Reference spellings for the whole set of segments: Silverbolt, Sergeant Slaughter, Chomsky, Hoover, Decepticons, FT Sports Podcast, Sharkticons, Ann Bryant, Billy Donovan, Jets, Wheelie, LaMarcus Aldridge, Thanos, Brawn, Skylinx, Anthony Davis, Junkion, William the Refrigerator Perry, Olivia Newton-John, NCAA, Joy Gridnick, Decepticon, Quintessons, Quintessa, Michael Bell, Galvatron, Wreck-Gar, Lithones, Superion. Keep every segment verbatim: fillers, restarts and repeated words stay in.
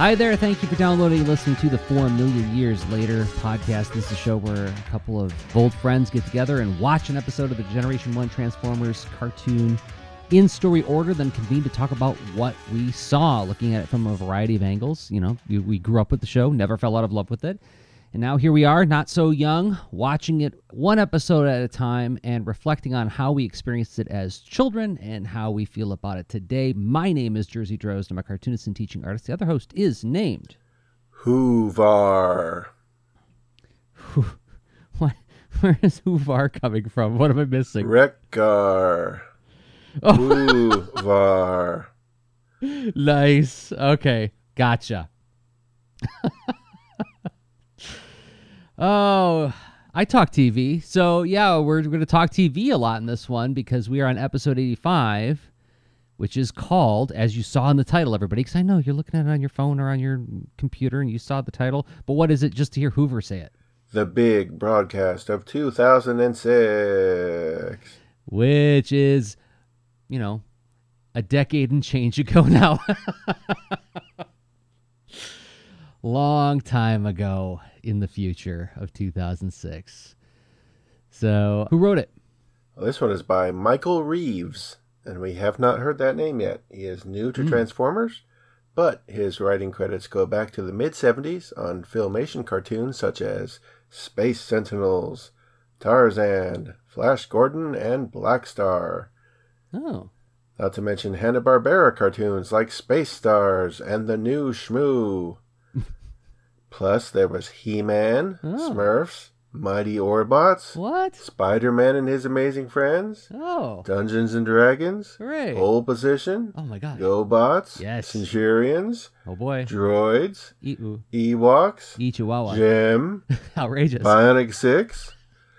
Hi there, thank you for downloading and listening to the Four Million Years Later podcast. This is a show where a couple of old friends get together and watch an episode of the Generation one Transformers cartoon in story order, then convene to talk about what we saw, looking at it from a variety of angles. You know, we, we grew up with the show, never fell out of love with it, and now here we are, not so young, watching it one episode at a time and reflecting on how we experienced it as children and how we feel about it today. My name is Jersey Drozd. I'm a cartoonist and teaching artist. The other host is named... Hoover. What? Where is Hoover coming from? What am I missing? Wreck-Gar. Oh. Hoover. Nice. Okay. Gotcha. Oh, I talk T V. So, yeah, we're going to talk T V a lot in this one because we are on episode eighty-five, which is called, as you saw in the title, everybody, because I know you're looking at it on your phone or on your computer and you saw the title, but what is it just to hear Hoover say it? The Big Broadcast of two thousand six. Which is, you know, a decade and change ago now. Long time ago in the future of two thousand six. So, who wrote it? Well, this one is by Michael Reeves, and we have not heard that name yet. He is new to mm. Transformers, but his writing credits go back to the mid-seventies on Filmation cartoons such as Space Sentinels, Tarzan, Flash Gordon, and Black Star. Oh. Not to mention Hanna-Barbera cartoons like Space Stars and The New Shmoo. Plus, there was He-Man, oh. Smurfs, Mighty Orbots, what? Spider-Man and His Amazing Friends, oh. Dungeons and Dragons, hooray. Pole Position, oh my God, GoBots, yes. Centurions, oh boy, Droids, E-oo. Ewoks, E-chihuahua, Jim, outrageous, Bionic Six,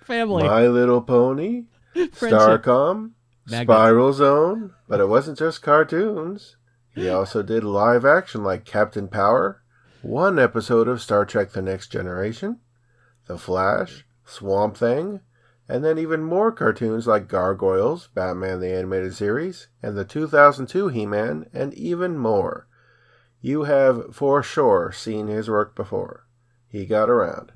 Family, My Little Pony, Starcom, Magnet. Spiral Zone. But it wasn't just cartoons. He also did live action like Captain Power, one episode of Star Trek The Next Generation, The Flash, Swamp Thing, and then even more cartoons like Gargoyles, Batman the Animated Series, and the two thousand two He-Man, and even more. You have for sure seen his work before. He got around.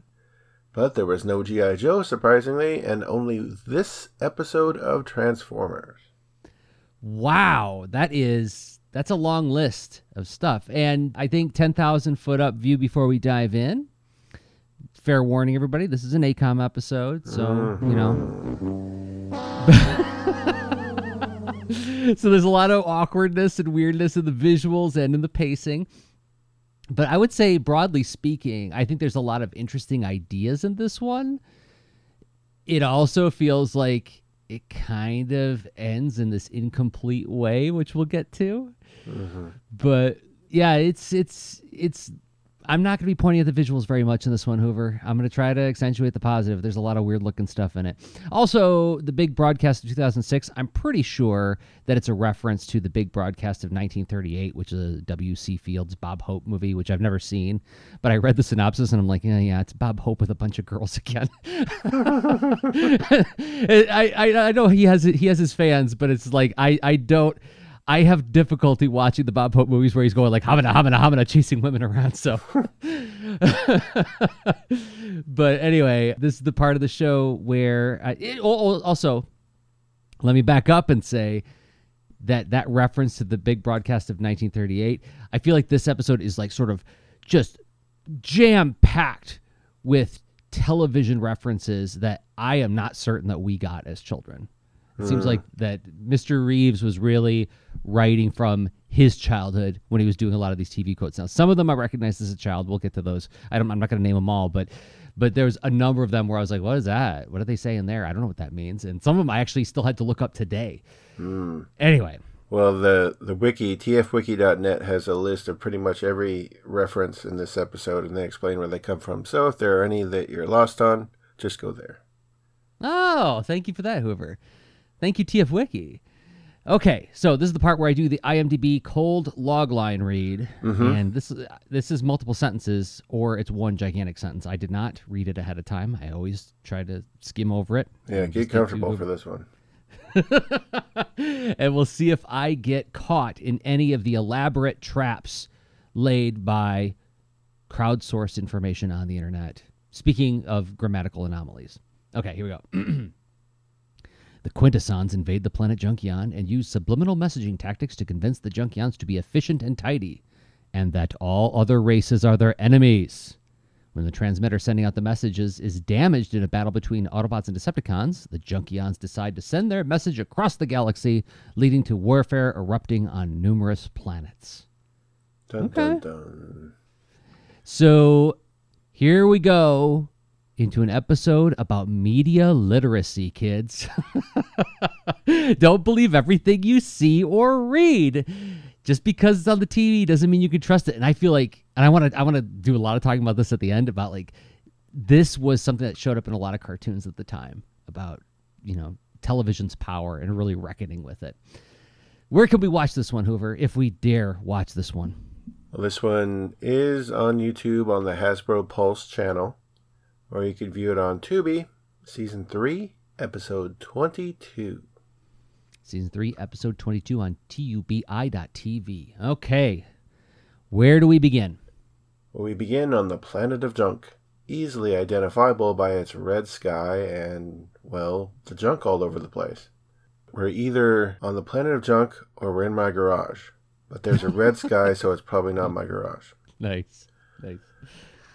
But there was no G I. Joe, surprisingly, and only this episode of Transformers. Wow, that is... That's a long list of stuff. And I think ten thousand foot up view before we dive in. Fair warning, everybody. This is an A COM episode. So, mm-hmm. you know. So there's a lot of awkwardness and weirdness in the visuals and in the pacing. But I would say, broadly speaking, I think there's a lot of interesting ideas in this one. It also feels like it kind of ends in this incomplete way, which we'll get to. Mm-hmm. But yeah, it's, it's, it's, I'm not going to be pointing at the visuals very much in this one, Hoover. I'm going to try to accentuate the positive. There's a lot of weird looking stuff in it. Also, the Big Broadcast of two thousand six, I'm pretty sure that it's a reference to the Big Broadcast of nineteen thirty-eight, which is a W C Fields Bob Hope movie, which I've never seen, but I read the synopsis and I'm like, yeah, yeah, it's Bob Hope with a bunch of girls again. I, I, I know he has, he has his fans, but it's like, I, I don't, I have difficulty watching the Bob Hope movies where he's going like hamina, hamina, hamina, chasing women around. So, but anyway, this is the part of the show where I, it, also let me back up and say that that reference to the Big Broadcast of nineteen thirty-eight, I feel like this episode is like sort of just jam packed with television references that I am not certain that we got as children. It seems like that Mister Reeves was really writing from his childhood when he was doing a lot of these T V quotes. Now, some of them I recognized as a child. We'll get to those. I don't, I'm not going to name them all, but but there was a number of them where I was like, what is that? What are they saying there? I don't know what that means. And some of them I actually still had to look up today. Mm. Anyway. Well, the, the wiki, t f wiki dot net, has a list of pretty much every reference in this episode, and they explain where they come from. So if there are any that you're lost on, just go there. Oh, thank you for that, Hoover. Thank you, T F Wiki. Okay, so this is the part where I do the IMDb cold logline read, mm-hmm. and this this is multiple sentences, or it's one gigantic sentence. I did not read it ahead of time. I always try to skim over it. Yeah, get comfortable get for this one. And we'll see if I get caught in any of the elaborate traps laid by crowdsourced information on the internet. Speaking of grammatical anomalies. Okay, here we go. The Quintessons invade the planet Junkion and use subliminal messaging tactics to convince the Junkions to be efficient and tidy, and that all other races are their enemies. When the transmitter sending out the messages is damaged in a battle between Autobots and Decepticons, the Junkions decide to send their message across the galaxy, leading to warfare erupting on numerous planets. Dun, okay. Dun, dun. So here we go into an episode about media literacy, kids. Don't believe everything you see or read. Just because it's on the T V doesn't mean you can trust it. And I feel like, and I want to I want to do a lot of talking about this at the end, about like, this was something that showed up in a lot of cartoons at the time about, you know, television's power and really reckoning with it. Where can we watch this one, Hoover, if we dare watch this one? Well, this one is on YouTube on the Hasbro Pulse channel. Or you could view it on Tubi, Season three, Episode twenty-two. Season three, Episode twenty-two on Tubi dot T V. Okay, where do we begin? Well, we begin on the planet of junk, easily identifiable by its red sky and, well, the junk all over the place. We're either on the planet of junk or we're in my garage. But there's a red sky, so it's probably not my garage. Nice, nice.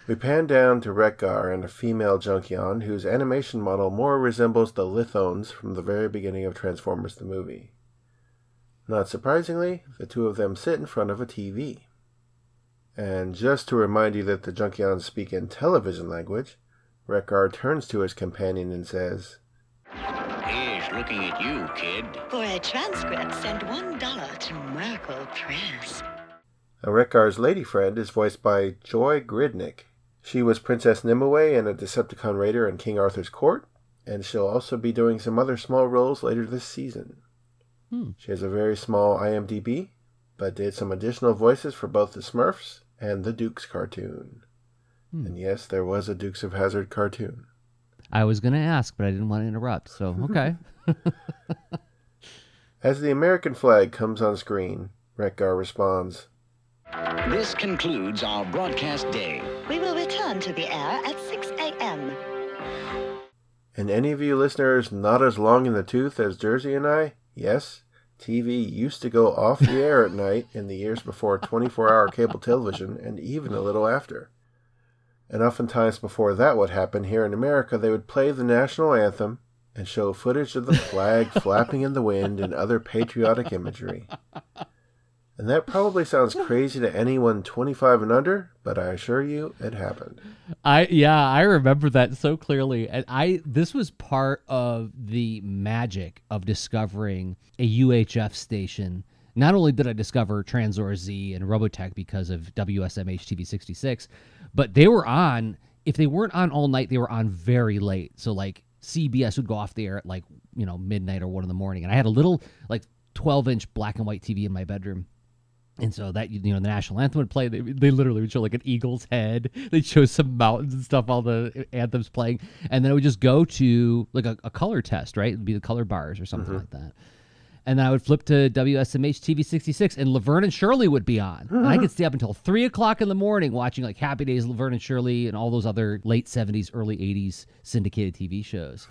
We pan down to Wreck-Gar and a female Junkion whose animation model more resembles the Lithones from the very beginning of Transformers the movie. Not surprisingly, the two of them sit in front of a T V. And just to remind you that the Junkions speak in television language, Wreck-Gar turns to his companion and says, "He's looking at you, kid. For a transcript, send one dollar to Merkle Press." Wreck-Gar's lady friend is voiced by Joy Gridnick. She was Princess Nimue and a Decepticon raider in King Arthur's court, and she'll also be doing some other small roles later this season. Hmm. She has a very small I M D B, but did some additional voices for both the Smurfs and the Dukes cartoon. Hmm. And yes, there was a Dukes of Hazzard cartoon. I was going to ask, but I didn't want to interrupt, so okay. As the American flag comes on screen, Wreck-Gar responds, "This concludes our broadcast day. We will return to the air at six a.m. And any of you listeners not as long in the tooth as Jersey and I, yes, T V used to go off the air at night in the years before twenty-four hour cable television and even a little after. And oftentimes before that would happen here in America, they would play the national anthem and show footage of the flag flapping in the wind and other patriotic imagery. And that probably sounds crazy to anyone twenty-five and under, but I assure you it happened. I yeah, I remember that so clearly. And I this was part of the magic of discovering a U H F station. Not only did I discover Transor Z and Robotech because of W S M H T V sixty-six, but they were on, if they weren't on all night, they were on very late. So like C B S would go off the air at like, you know, midnight or one in the morning. And I had a little like twelve inch black and white T V in my bedroom. And so that, you know, the national anthem would play. They, they literally would show like an eagle's head. They'd show some mountains and stuff, all the anthems playing. And then I would just go to like a, a color test, right? It'd be the color bars or something mm-hmm. like that. And then I would flip to W S M H T V sixty-six and Laverne and Shirley would be on. Mm-hmm. And I could stay up until three o'clock in the morning watching like Happy Days, Laverne and Shirley, and all those other late seventies, early eighties syndicated T V shows.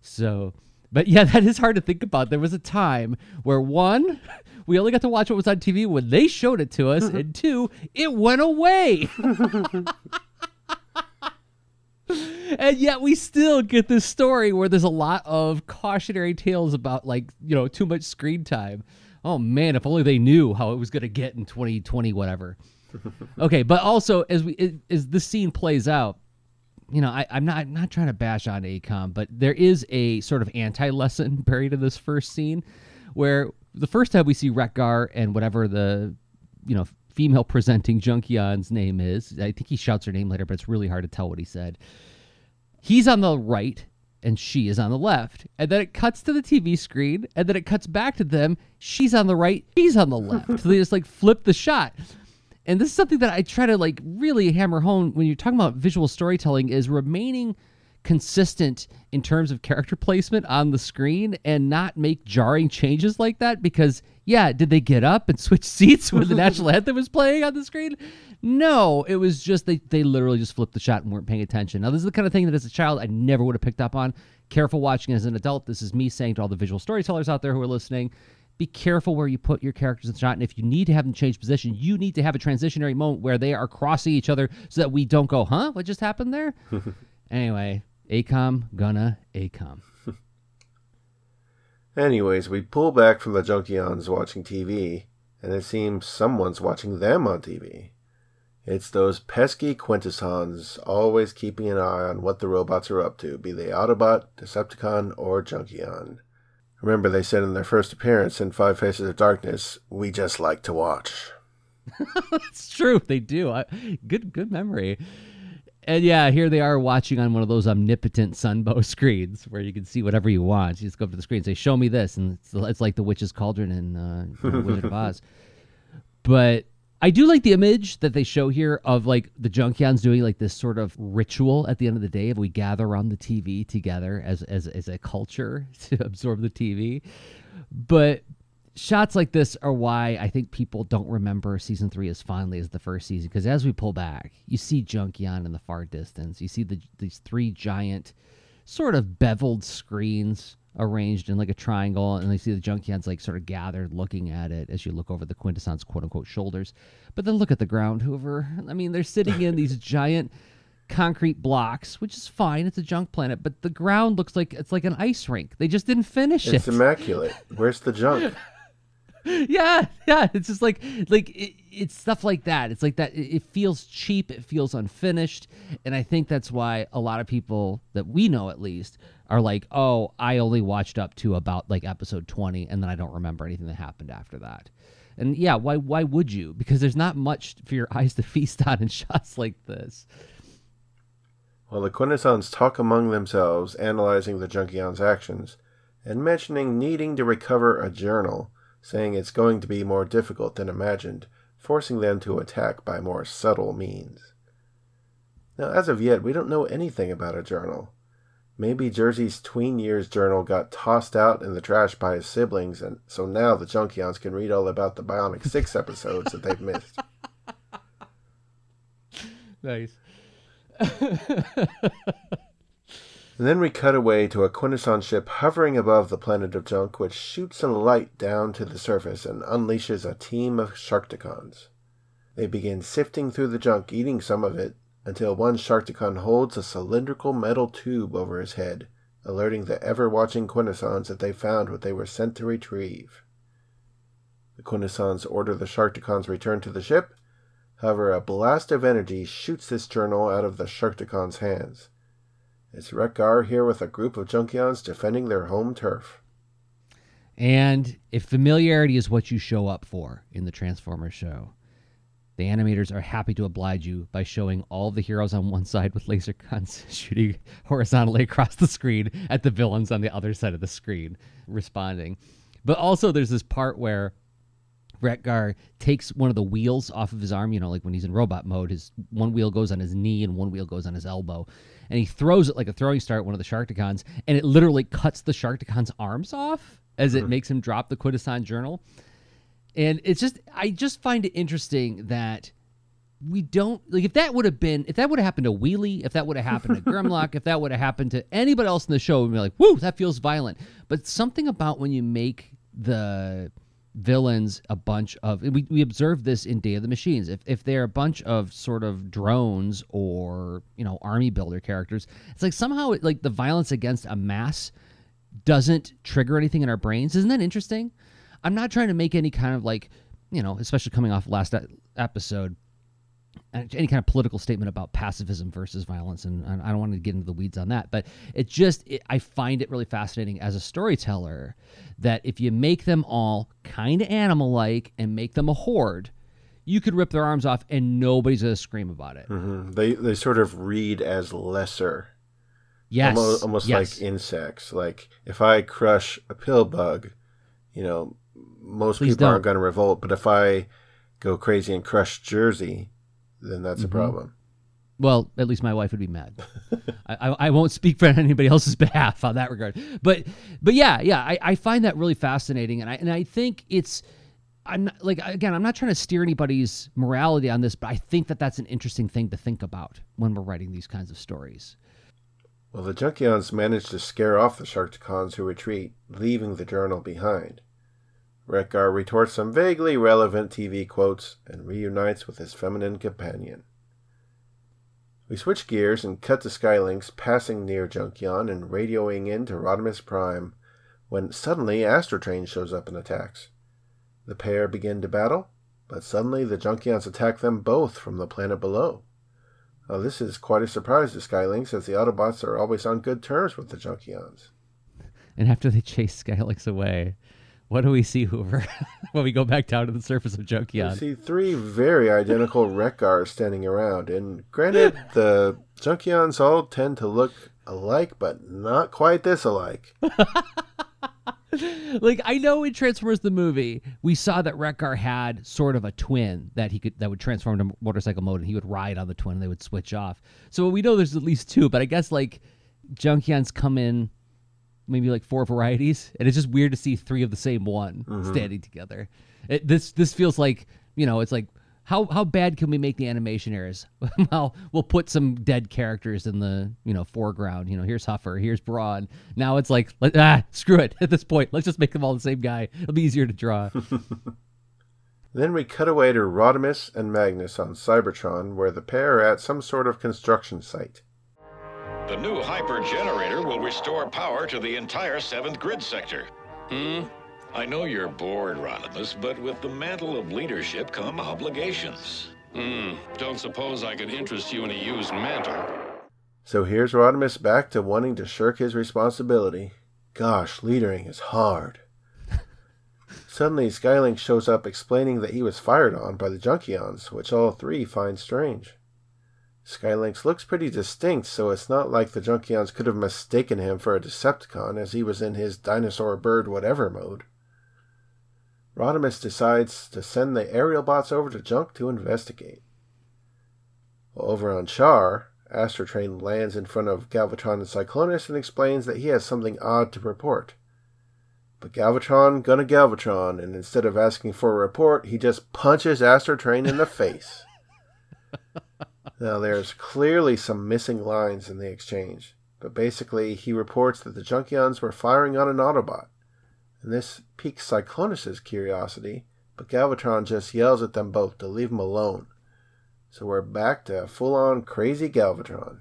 So, but yeah, that is hard to think about. There was a time where one, we only got to watch what was on T V when they showed it to us, and two, it went away. And yet we still get this story where there's a lot of cautionary tales about like, you know, too much screen time. Oh man, if only they knew how it was going to get in twenty twenty, whatever. Okay, but also as we as this scene plays out, you know, I, I'm not I'm not trying to bash on A COM, but there is a sort of anti-lesson buried in this first scene where the first time we see Wreck-Gar and whatever the, you know, female presenting Junkion's name is. I think he shouts her name later, but it's really hard to tell what he said. He's on the right and she is on the left. And then it cuts to the T V screen and then it cuts back to them. She's on the right, he's on the left. So they just like flip the shot. And this is something that I try to like really hammer home when you're talking about visual storytelling, is remaining consistent in terms of character placement on the screen and not make jarring changes like that, because yeah, did they get up and switch seats when the national anthem was playing on the screen? No, it was just they, they literally just flipped the shot and weren't paying attention. Now, this is the kind of thing that as a child I never would have picked up on. Careful watching as an adult. This is me saying to all the visual storytellers out there who are listening, be careful where you put your characters in the shot. And if you need to have them change position, you need to have a transitionary moment where they are crossing each other so that we don't go, huh? What just happened there? Anyway, A COM, gonna A COM. Anyways, we pull back from the Junkions watching T V, and it seems someone's watching them on T V. It's those pesky Quintessons always keeping an eye on what the robots are up to, be they Autobot, Decepticon, or Junkion. Remember they said in their first appearance in Five Faces of Darkness, we just like to watch. That's true, they do. I, good, good memory. And yeah, here they are watching on one of those omnipotent Sunbow screens where you can see whatever you want. You just go up to the screen and say, show me this. And it's, it's like the Witch's Cauldron in uh, Wizard of Oz. But I do like the image that they show here of like the Junkions doing like this sort of ritual at the end of the day. If we gather around the T V together as, as, as a culture to absorb the T V. But shots like this are why I think people don't remember season three as fondly as the first season, because as we pull back, you see Junkion in the far distance. You see the, these three giant sort of beveled screens arranged in like a triangle, and you see the Junkions like sort of gathered looking at it as you look over the Quintessons' quote-unquote shoulders. But then look at the ground, Hoover. I mean, they're sitting in these giant concrete blocks, which is fine. It's a junk planet, but the ground looks like it's like an ice rink. They just didn't finish it. It's immaculate. Where's the junk? Yeah, yeah. It's just like, like it, it's stuff like that. It's like that. It, it feels cheap. It feels unfinished. And I think that's why a lot of people that we know, at least, are like, oh, I only watched up to about like episode twenty, and then I don't remember anything that happened after that. And yeah, why, why would you? Because there's not much for your eyes to feast on in shots like this. Well, the Quintessons talk among themselves, analyzing the Junkions' actions, and mentioning needing to recover a journal, saying it's going to be more difficult than imagined, forcing them to attack by more subtle means. Now, as of yet, we don't know anything about a journal. Maybe Jersey's tween years journal got tossed out in the trash by his siblings, and so now the Junkions can read all about the Bionic Six episodes that they've missed. Nice. And then we cut away to a Quintesson ship hovering above the planet of junk, which shoots a light down to the surface and unleashes a team of Sharkticons. They begin sifting through the junk, eating some of it, until one Sharkticon holds a cylindrical metal tube over his head, alerting the ever-watching Quintessons that they found what they were sent to retrieve. The Quintessons order the Sharkticons return to the ship. However, a blast of energy shoots this journal out of the Sharkticon's hands. It's Wreck-Gar here with a group of Junkions defending their home turf. And if familiarity is what you show up for in the Transformers show, the animators are happy to oblige you by showing all the heroes on one side with laser guns shooting horizontally across the screen at the villains on the other side of the screen responding. But also there's this part where Wreck-Gar takes one of the wheels off of his arm, you know, like when he's in robot mode, his one wheel goes on his knee and one wheel goes on his elbow, and he throws it like a throwing star at one of the Sharkticons, and it literally cuts the Sharkticon's arms off as it makes him drop the Quintesson journal. And it's just, I just find it interesting that we don't, like, if that would have been, if that would have happened to Wheelie, if that would have happened to Grimlock, if that would have happened to anybody else in the show, we'd be like, whoo, that feels violent. But something about when you make the villains a bunch of, we we observe this in Day of the Machines, if if they're a bunch of sort of drones or, you know, army builder characters, it's like somehow it, like the violence against a mass doesn't trigger anything in our brains. Isn't that interesting? I'm not trying to make any kind of, like, you know, especially coming off last episode, any kind of political statement about pacifism versus violence, and I don't want to get into the weeds on that, but it just, it, I find it really fascinating as a storyteller that if you make them all kind of animal-like and make them a horde, you could rip their arms off and nobody's going to scream about it. Mm-hmm. They they sort of read as lesser. Yes. Almost, almost yes. Like insects. Like, if I crush a pill bug, you know, most Please people don't. aren't going to revolt, but if I go crazy and crush Jersey, then that's mm-hmm. a problem. Well, at least my wife would be mad. I, I won't speak for anybody else's behalf on that regard. But but yeah, yeah, I, I find that really fascinating. And I and I think it's, I'm not, like, again, I'm not trying to steer anybody's morality on this, but I think that that's an interesting thing to think about when we're writing these kinds of stories. Well, the Junkions managed to scare off the Sharktacons who retreat, leaving the journal behind. Wreck-Gar retorts some vaguely relevant T V quotes and reunites with his feminine companion. We switch gears and cut to Skylinks passing near Junkion and radioing in to Rodimus Prime when suddenly Astrotrain shows up and attacks. The pair begin to battle, but suddenly the Junkions attack them both from the planet below. Now, this is quite a surprise to Skylinks, as the Autobots are always on good terms with the Junkions. And after they chase Skylinks away, what do we see, Hoover, when we go back down to the surface of Junkion? We see three very identical Wreck-Gars standing around. And granted, the Junkions all tend to look alike, but not quite this alike. Like, I know in Transformers the movie, we saw that Wreck-Gar had sort of a twin that he could that would transform into motorcycle mode, and he would ride on the twin, and they would switch off. So we know there's at least two, but I guess, like, Junkions come in maybe, like, four varieties, and it's just weird to see three of the same one mm-hmm. standing together. It, this this feels like, you know, it's like, how how bad can we make the animation errors? Well, we'll put some dead characters in the, you know, foreground. You know, here's Huffer, here's Brawn. Now it's like, like, ah, screw it at this point. Let's just make them all the same guy. It'll be easier to draw. Then we cut away to Rodimus and Magnus on Cybertron, where the pair are at some sort of construction site. The new hyper-generator will restore power to the entire seventh grid sector. Hmm? I know you're bored, Rodimus, but with the mantle of leadership come obligations. Hmm. Don't suppose I could interest you in a used mantle. So here's Rodimus back to wanting to shirk his responsibility. Gosh, leadering is hard. Suddenly, Skylink shows up explaining that he was fired on by the Junkions, which all three find strange. Skylinks looks pretty distinct, so it's not like the Junkions could have mistaken him for a Decepticon, as he was in his dinosaur bird whatever mode. Rodimus decides to send the aerial bots over to Junk to investigate. Over on Char, Astrotrain lands in front of Galvatron and Cyclonus and explains that he has something odd to report. But Galvatron gonna Galvatron, and instead of asking for a report, he just punches Astrotrain in the face. Now, there's clearly some missing lines in the exchange, but basically he reports that the Junkions were firing on an Autobot, and this piques Cyclonus' curiosity, but Galvatron just yells at them both to leave him alone. So we're back to full-on crazy Galvatron.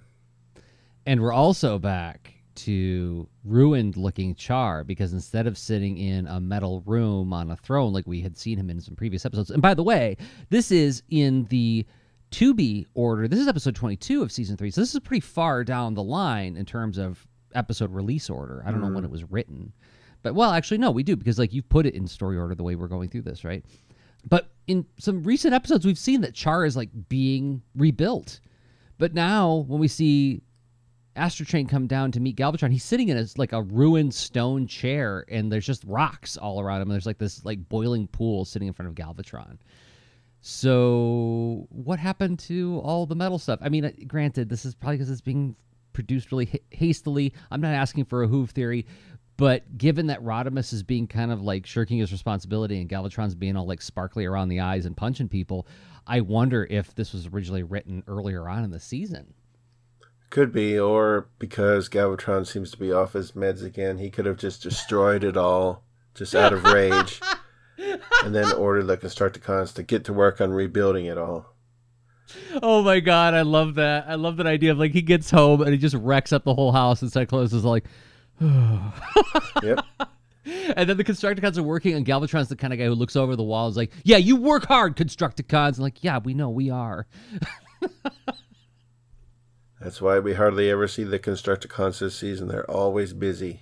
And we're also back to ruined-looking Char, because instead of sitting in a metal room on a throne like we had seen him in some previous episodes, and by the way, this is in the Tubi order. This is episode twenty-two of season three, so this is pretty far down the line in terms of episode release order. I don't mm. know when it was written, but well, actually, no, we do, because like you've put it in story order the way we're going through this, right? But in some recent episodes, we've seen that Char is like being rebuilt, but now when we see Astrotrain come down to meet Galvatron, he's sitting in his like a ruined stone chair, and there's just rocks all around him, and there's like this like boiling pool sitting in front of Galvatron. So what happened to all the metal stuff? I mean, granted, this is probably because it's being produced really h- hastily. I'm not asking for a Hoove theory, but given that Rodimus is being kind of like shirking his responsibility and Galvatron's being all like sparkly around the eyes and punching people, I wonder if this was originally written earlier on in the season. Could be, or because Galvatron seems to be off his meds again, he could have just destroyed it all just out of rage. And then ordered the Constructicons to get to work on rebuilding it all. Oh my god, I love that. I love that idea of like he gets home and he just wrecks up the whole house, and Cyclonus is like, oh. Yep. And then the Constructicons are working, and Galvatron's the kind of guy who looks over the wall and is like, yeah, you work hard, Constructicons. And like, yeah, we know we are. That's why we hardly ever see the Constructicons this season. They're always busy.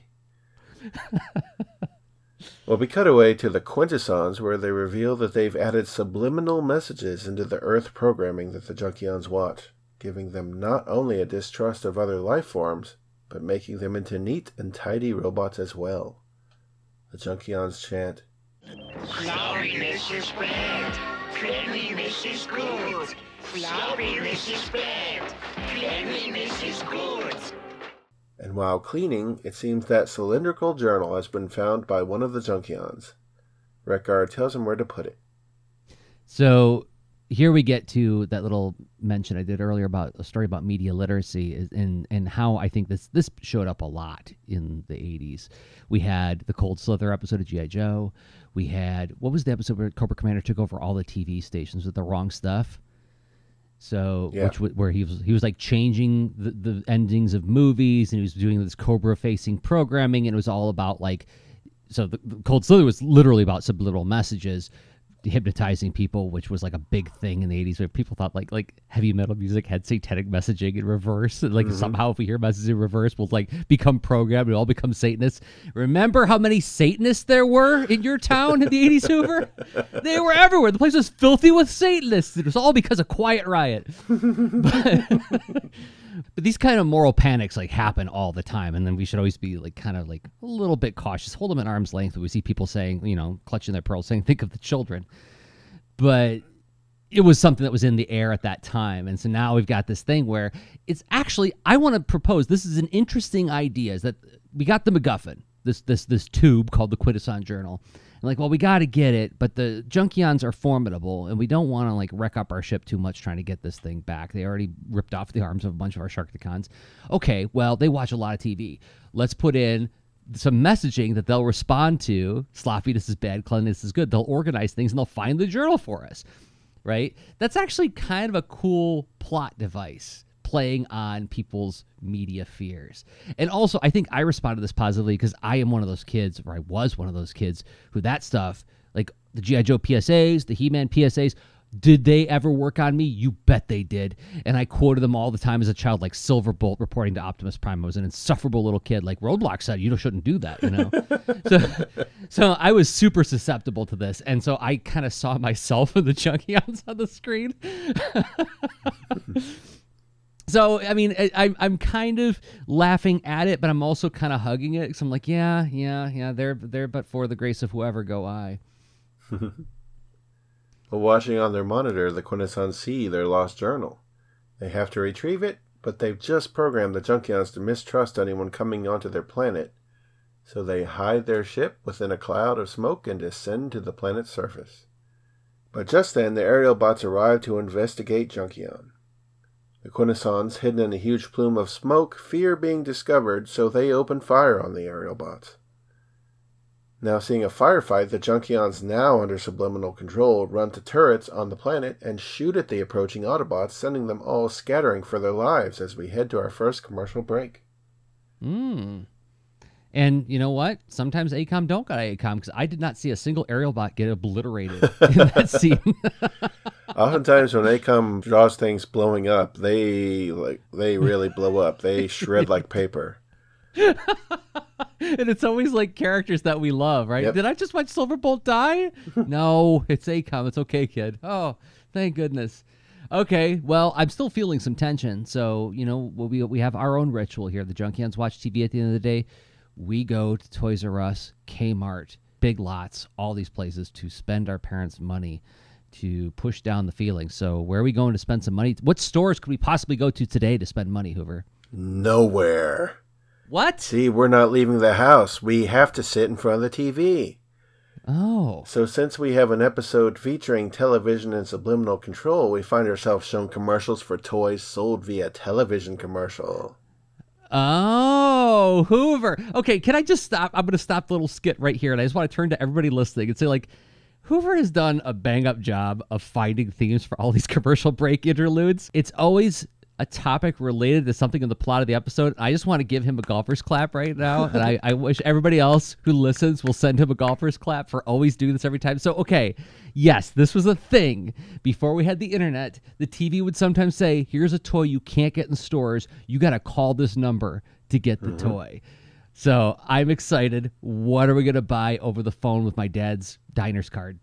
Well, we cut away to the Quintessons, where they reveal that they've added subliminal messages into the Earth programming that the Junkions watch, giving them not only a distrust of other life forms, but making them into neat and tidy robots as well. The Junkions chant, "Cleanliness is bad, cleanliness is good, Sloppiness is bad. Cleanliness is good. And while cleaning, it seems that cylindrical journal has been found by one of the Junkions. Wreck-Gar tells him where to put it. So here we get to that little mention I did earlier about a story about media literacy and, and how I think this, this showed up a lot in the eighties. We had the Cold Slither episode of G I. Joe. We had, what was the episode where Cobra Commander took over all the T V stations with the wrong stuff? So, yeah. which where he was, he was like changing the, the endings of movies, and he was doing this Cobra facing programming, and it was all about like, so the, the Cold Slither was literally about subliminal messages, hypnotizing people, which was like a big thing in the eighties, where people thought like like heavy metal music had satanic messaging in reverse, and like mm-hmm. somehow if we hear messages in reverse, we'll like become programmed, we all become Satanists. Remember how many Satanists there were in your town in the eighties, Hoover? They were everywhere. The place was filthy with Satanists. It was all because of Quiet Riot. but, but these kind of moral panics like happen all the time, and then we should always be like kind of like a little bit cautious. Hold them at arm's length. We see people saying, you know, clutching their pearls, saying, "Think of the children." But it was something that was in the air at that time. And so now we've got this thing where it's actually, I want to propose, this is an interesting idea, is that we got the MacGuffin, this this this tube called the Quintesson Journal. And like, well, we got to get it, but the Junkions are formidable, and we don't want to like wreck up our ship too much trying to get this thing back. They already ripped off the arms of a bunch of our Sharkticons. Okay, well, they watch a lot of T V. Let's put in some messaging that they'll respond to. Sloppiness is bad, cleanliness is good. They'll organize things, and they'll find the journal for us, right? That's actually kind of a cool plot device, playing on people's media fears. And also, I think I responded to this positively because I am one of those kids, or I was one of those kids, who that stuff, like the G I. Joe P S As, the He-Man P S As, did they ever work on me? You bet they did. And I quoted them all the time as a child, like Silverbolt reporting to Optimus Prime. I was an insufferable little kid. Like Roadblock said, you shouldn't do that, you know? so so I was super susceptible to this. And so I kind of saw myself and the Junkions on the screen. So, I mean, I, I'm I'm kind of laughing at it, but I'm also kind of hugging it. So I'm like, yeah, yeah, yeah, there, there, but for the grace of whoever go I. While watching on their monitor, the Quintessons see their lost journal. They have to retrieve it, but they've just programmed the Junkions to mistrust anyone coming onto their planet, so they hide their ship within a cloud of smoke and descend to the planet's surface. But just then, the aerial bots arrive to investigate Junkion. The Quintessons, hidden in a huge plume of smoke, fear being discovered, so they open fire on the aerial bots. Now seeing a firefight, the Junkions, now under subliminal control, run to turrets on the planet and shoot at the approaching Autobots, sending them all scattering for their lives as we head to our first commercial break. Mm. And you know what? Sometimes A COM don't got A COM, because I did not see a single aerial bot get obliterated in that scene. Oftentimes when A COM draws things blowing up, they like they really blow up. They shred like paper. And it's always like characters that we love, right? Yep. Did I just watch Silverbolt die? No, it's A COM. It's okay, kid. Oh, thank goodness. Okay, well, I'm still feeling some tension. So, you know, we we have our own ritual here. The Junkions watch T V at the end of the day. We go to Toys R Us, Kmart, Big Lots, all these places to spend our parents' money to push down the feeling. So where are we going to spend some money? What stores could we possibly go to today to spend money, Hoover? Nowhere. What? See, we're not leaving the house. We have to sit in front of the T V. Oh. So since we have an episode featuring television and subliminal control, we find ourselves shown commercials for toys sold via television commercial. Oh, Hoover. Okay, can I just stop? I'm going to stop the little skit right here, and I just want to turn to everybody listening and say, like, Hoover has done a bang-up job of finding themes for all these commercial break interludes. It's always a topic related to something in the plot of the episode. I just want to give him a golfer's clap right now. And I, I wish everybody else who listens will send him a golfer's clap for always doing this every time. So, okay, yes, this was a thing. Before we had the internet, the T V would sometimes say, here's a toy you can't get in stores. You got to call this number to get the mm-hmm. toy. So I'm excited. What are we going to buy over the phone with my dad's diner's card?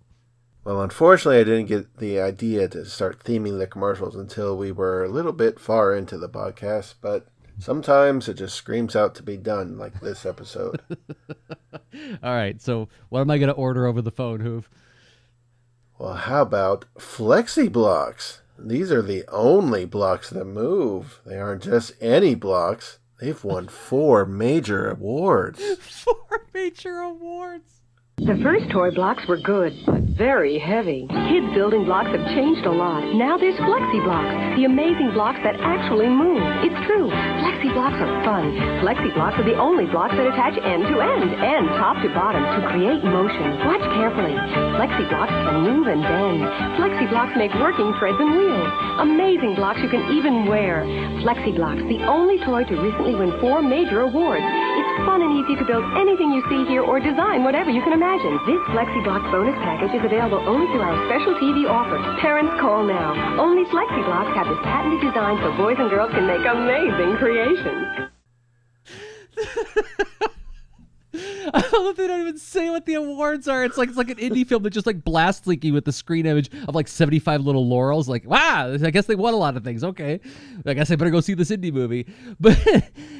Well, unfortunately, I didn't get the idea to start theming the commercials until we were a little bit far into the podcast, but sometimes it just screams out to be done, like this episode. All right, so what am I going to order over the phone, Hoove? Well, how about Flexi Blocks? These are the only blocks that move. They aren't just any blocks. They've won four major awards. Four major awards. The first toy blocks were good, but very heavy. Kids' building blocks have changed a lot. Now there's Flexi Blocks, the amazing blocks that actually move. It's true, Flexi Blocks are fun. Flexi Blocks are the only blocks that attach end to end and top to bottom to create motion. Watch carefully. Flexi Blocks can move and bend. Flexi Blocks make working threads and wheels. Amazing blocks you can even wear. Flexi Blocks, the only toy to recently win four major awards. It's fun and easy to build anything you see here or design whatever you can imagine. Imagine this FlexiBlock bonus package is available only through our special T V offer. Parents, call now. Only FlexiBlocks have this patented design so boys and girls can make amazing creations. I love that they don't even say what the awards are. It's like it's like an indie film that just like blasts Leaky with the screen image of like seventy-five little laurels. Like, wow, I guess they won a lot of things. Okay, I guess I better go see this indie movie. But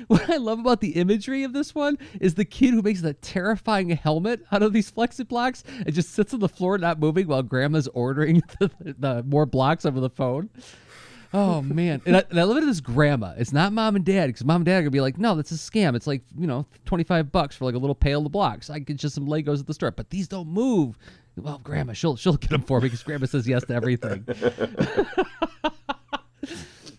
what I love about the imagery of this one is the kid who makes that terrifying helmet out of these Flexi Blocks and just sits on the floor not moving while grandma's ordering the, the more blocks over the phone. Oh, man. And I, and I love it as grandma. It's not mom and dad, because mom and dad are going to be like, no, that's a scam. It's like, you know, twenty-five bucks for like a little pail of blocks. I get just some Legos at the store, but these don't move. Well, grandma, she'll, she'll get them for me because grandma says yes to everything.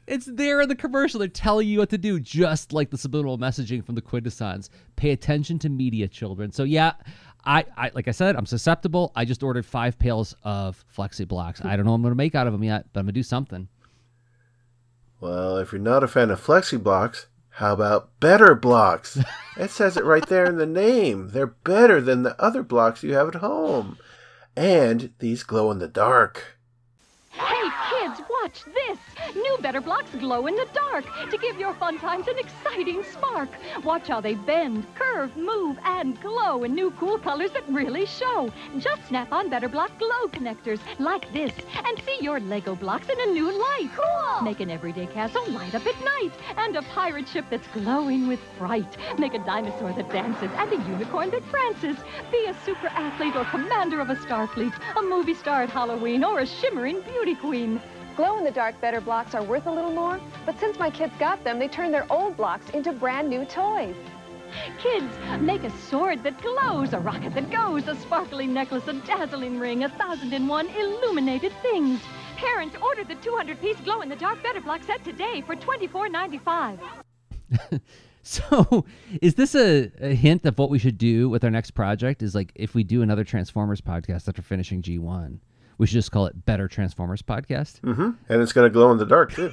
It's there in the commercial. They're telling you what to do, just like the subliminal messaging from the Quintessons. Pay attention to media, children. So, yeah, I, I like I said, I'm susceptible. I just ordered five pails of Flexi Blocks. I don't know what I'm going to make out of them yet, but I'm going to do something. Well, if you're not a fan of Flexi Blocks, how about Better Blocks? It says it right there in the name. They're better than the other blocks you have at home. And these glow in the dark. Hey, kids, watch this. New Better Blocks glow in the dark to give your fun times an exciting spark. Watch how they bend, curve, move, and glow in new cool colors that really show. Just snap on Better Block glow connectors like this and see your Lego blocks in a new light. Cool! Make an everyday castle light up at night and a pirate ship that's glowing with fright. Make a dinosaur that dances and a unicorn that prances. Be a super athlete or commander of a Starfleet, a movie star at Halloween, or a shimmering beauty queen. Glow-in-the-dark Better Blocks are worth a little more, but since my kids got them, they turned their old blocks into brand new toys. Kids, make a sword that glows, a rocket that goes, a sparkling necklace, a dazzling ring, a thousand and one illuminated things. Parents, order the two hundred piece glow-in-the-dark Better Block set today for twenty-four ninety-five. So, is this a, a hint of what we should do with our next project? Is like if we do another Transformers podcast after finishing G one. We should just call it Better Transformers Podcast. Mm-hmm. And it's going to glow in the dark, too.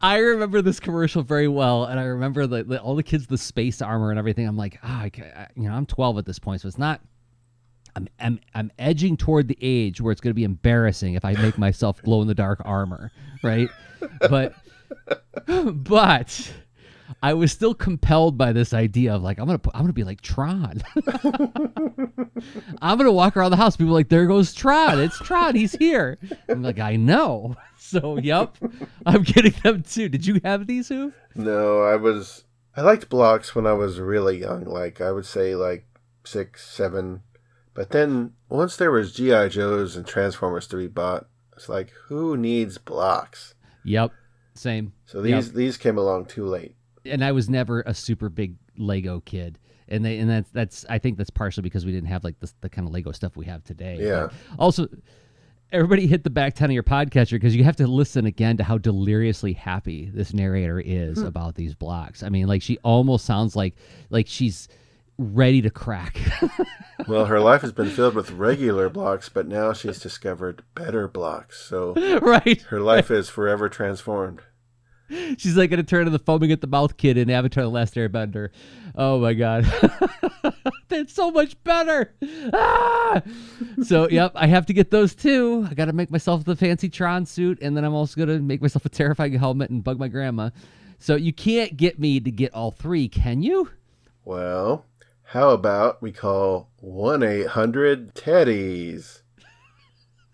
I remember this commercial very well, and I remember the, the, all the kids, the space armor and everything. I'm like, ah, oh, you know, I'm twelve at this point, so it's not. I'm I'm I'm edging toward the age where it's going to be embarrassing if I make myself glow in the dark armor, right? But, but. I was still compelled by this idea of like, I'm going to, I'm going to be like Tron. I'm going to walk around the house. People are like, there goes Tron. It's Tron. He's here. I'm like, I know. So, yep. I'm getting them too. Did you have these, Hoove? No, I was, I liked blocks when I was really young. Like I would say like six, seven, but then once there was G I Joes and Transformers to be bought, it's like, who needs blocks? Yep. Same. So these, yep. these came along too late. And I was never a super big Lego kid. And they, and that's, that's, I think that's partially because we didn't have like this, the kind of Lego stuff we have today. Yeah. But also, everybody hit the back ten of your podcatcher because you have to listen again to how deliriously happy this narrator is hmm. about these blocks. I mean, like she almost sounds like, like she's ready to crack. Well, her life has been filled with regular blocks, but now she's discovered better blocks. So right, her life right. is forever transformed. She's like going to turn to the foaming at the mouth kid in Avatar The Last Airbender. Oh, my God. That's so much better. Ah! So, yep, I have to get those, too. I got to make myself the fancy Tron suit, and then I'm also going to make myself a terrifying helmet and bug my grandma. So you can't get me to get all three, can you? Well, how about we call one eight hundred Teddies?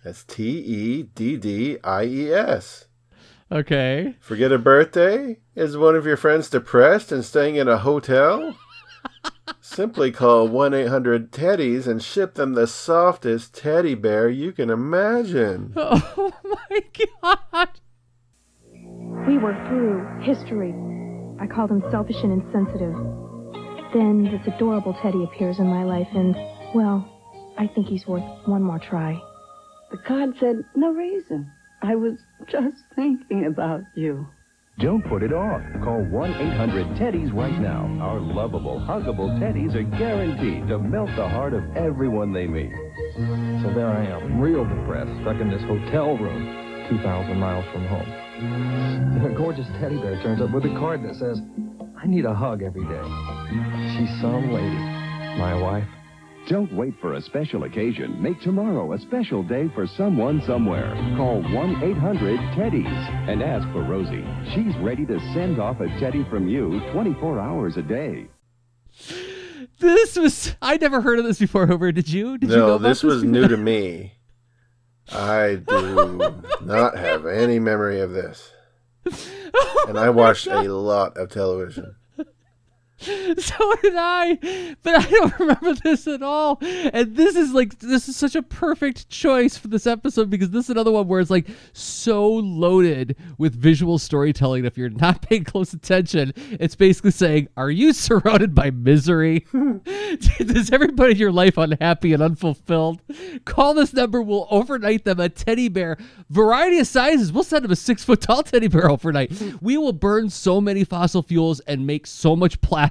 That's T E D D I E S. Okay. Forget a birthday? Is one of your friends depressed and staying in a hotel? Simply call one eight hundred teddies and ship them the softest teddy bear you can imagine. Oh, my God. We were through history. I called him selfish and insensitive. Then this adorable teddy appears in my life, and, well, I think he's worth one more try. The card said, no reason. I was just thinking about you. Don't put it off. Call one eight hundred teddies right now. Our lovable, huggable teddies are guaranteed to melt the heart of everyone they meet. So there I am, real depressed, stuck in this hotel room, two thousand miles from home. And a gorgeous teddy bear turns up with a card that says, I need a hug every day. She's some lady, my wife. Don't wait for a special occasion. Make tomorrow a special day for someone somewhere. Call one eight hundred teddies and ask for Rosie. She's ready to send off a teddy from you twenty-four hours a day. This was... I never heard of this before, Hoover. Did you? Did no, you know this, this was new to me. I do not have any memory of this. And I watched a lot of television. So did I, but I don't remember this at all. And this is like, this is such a perfect choice for this episode, because this is another one where it's like so loaded with visual storytelling. If you're not paying close attention, it's basically saying, are you surrounded by misery? Is everybody in your life unhappy and unfulfilled? Call this number. We'll overnight them a teddy bear. Variety of sizes. We'll send them a six foot tall teddy bear overnight. We will burn so many fossil fuels and make so much plastic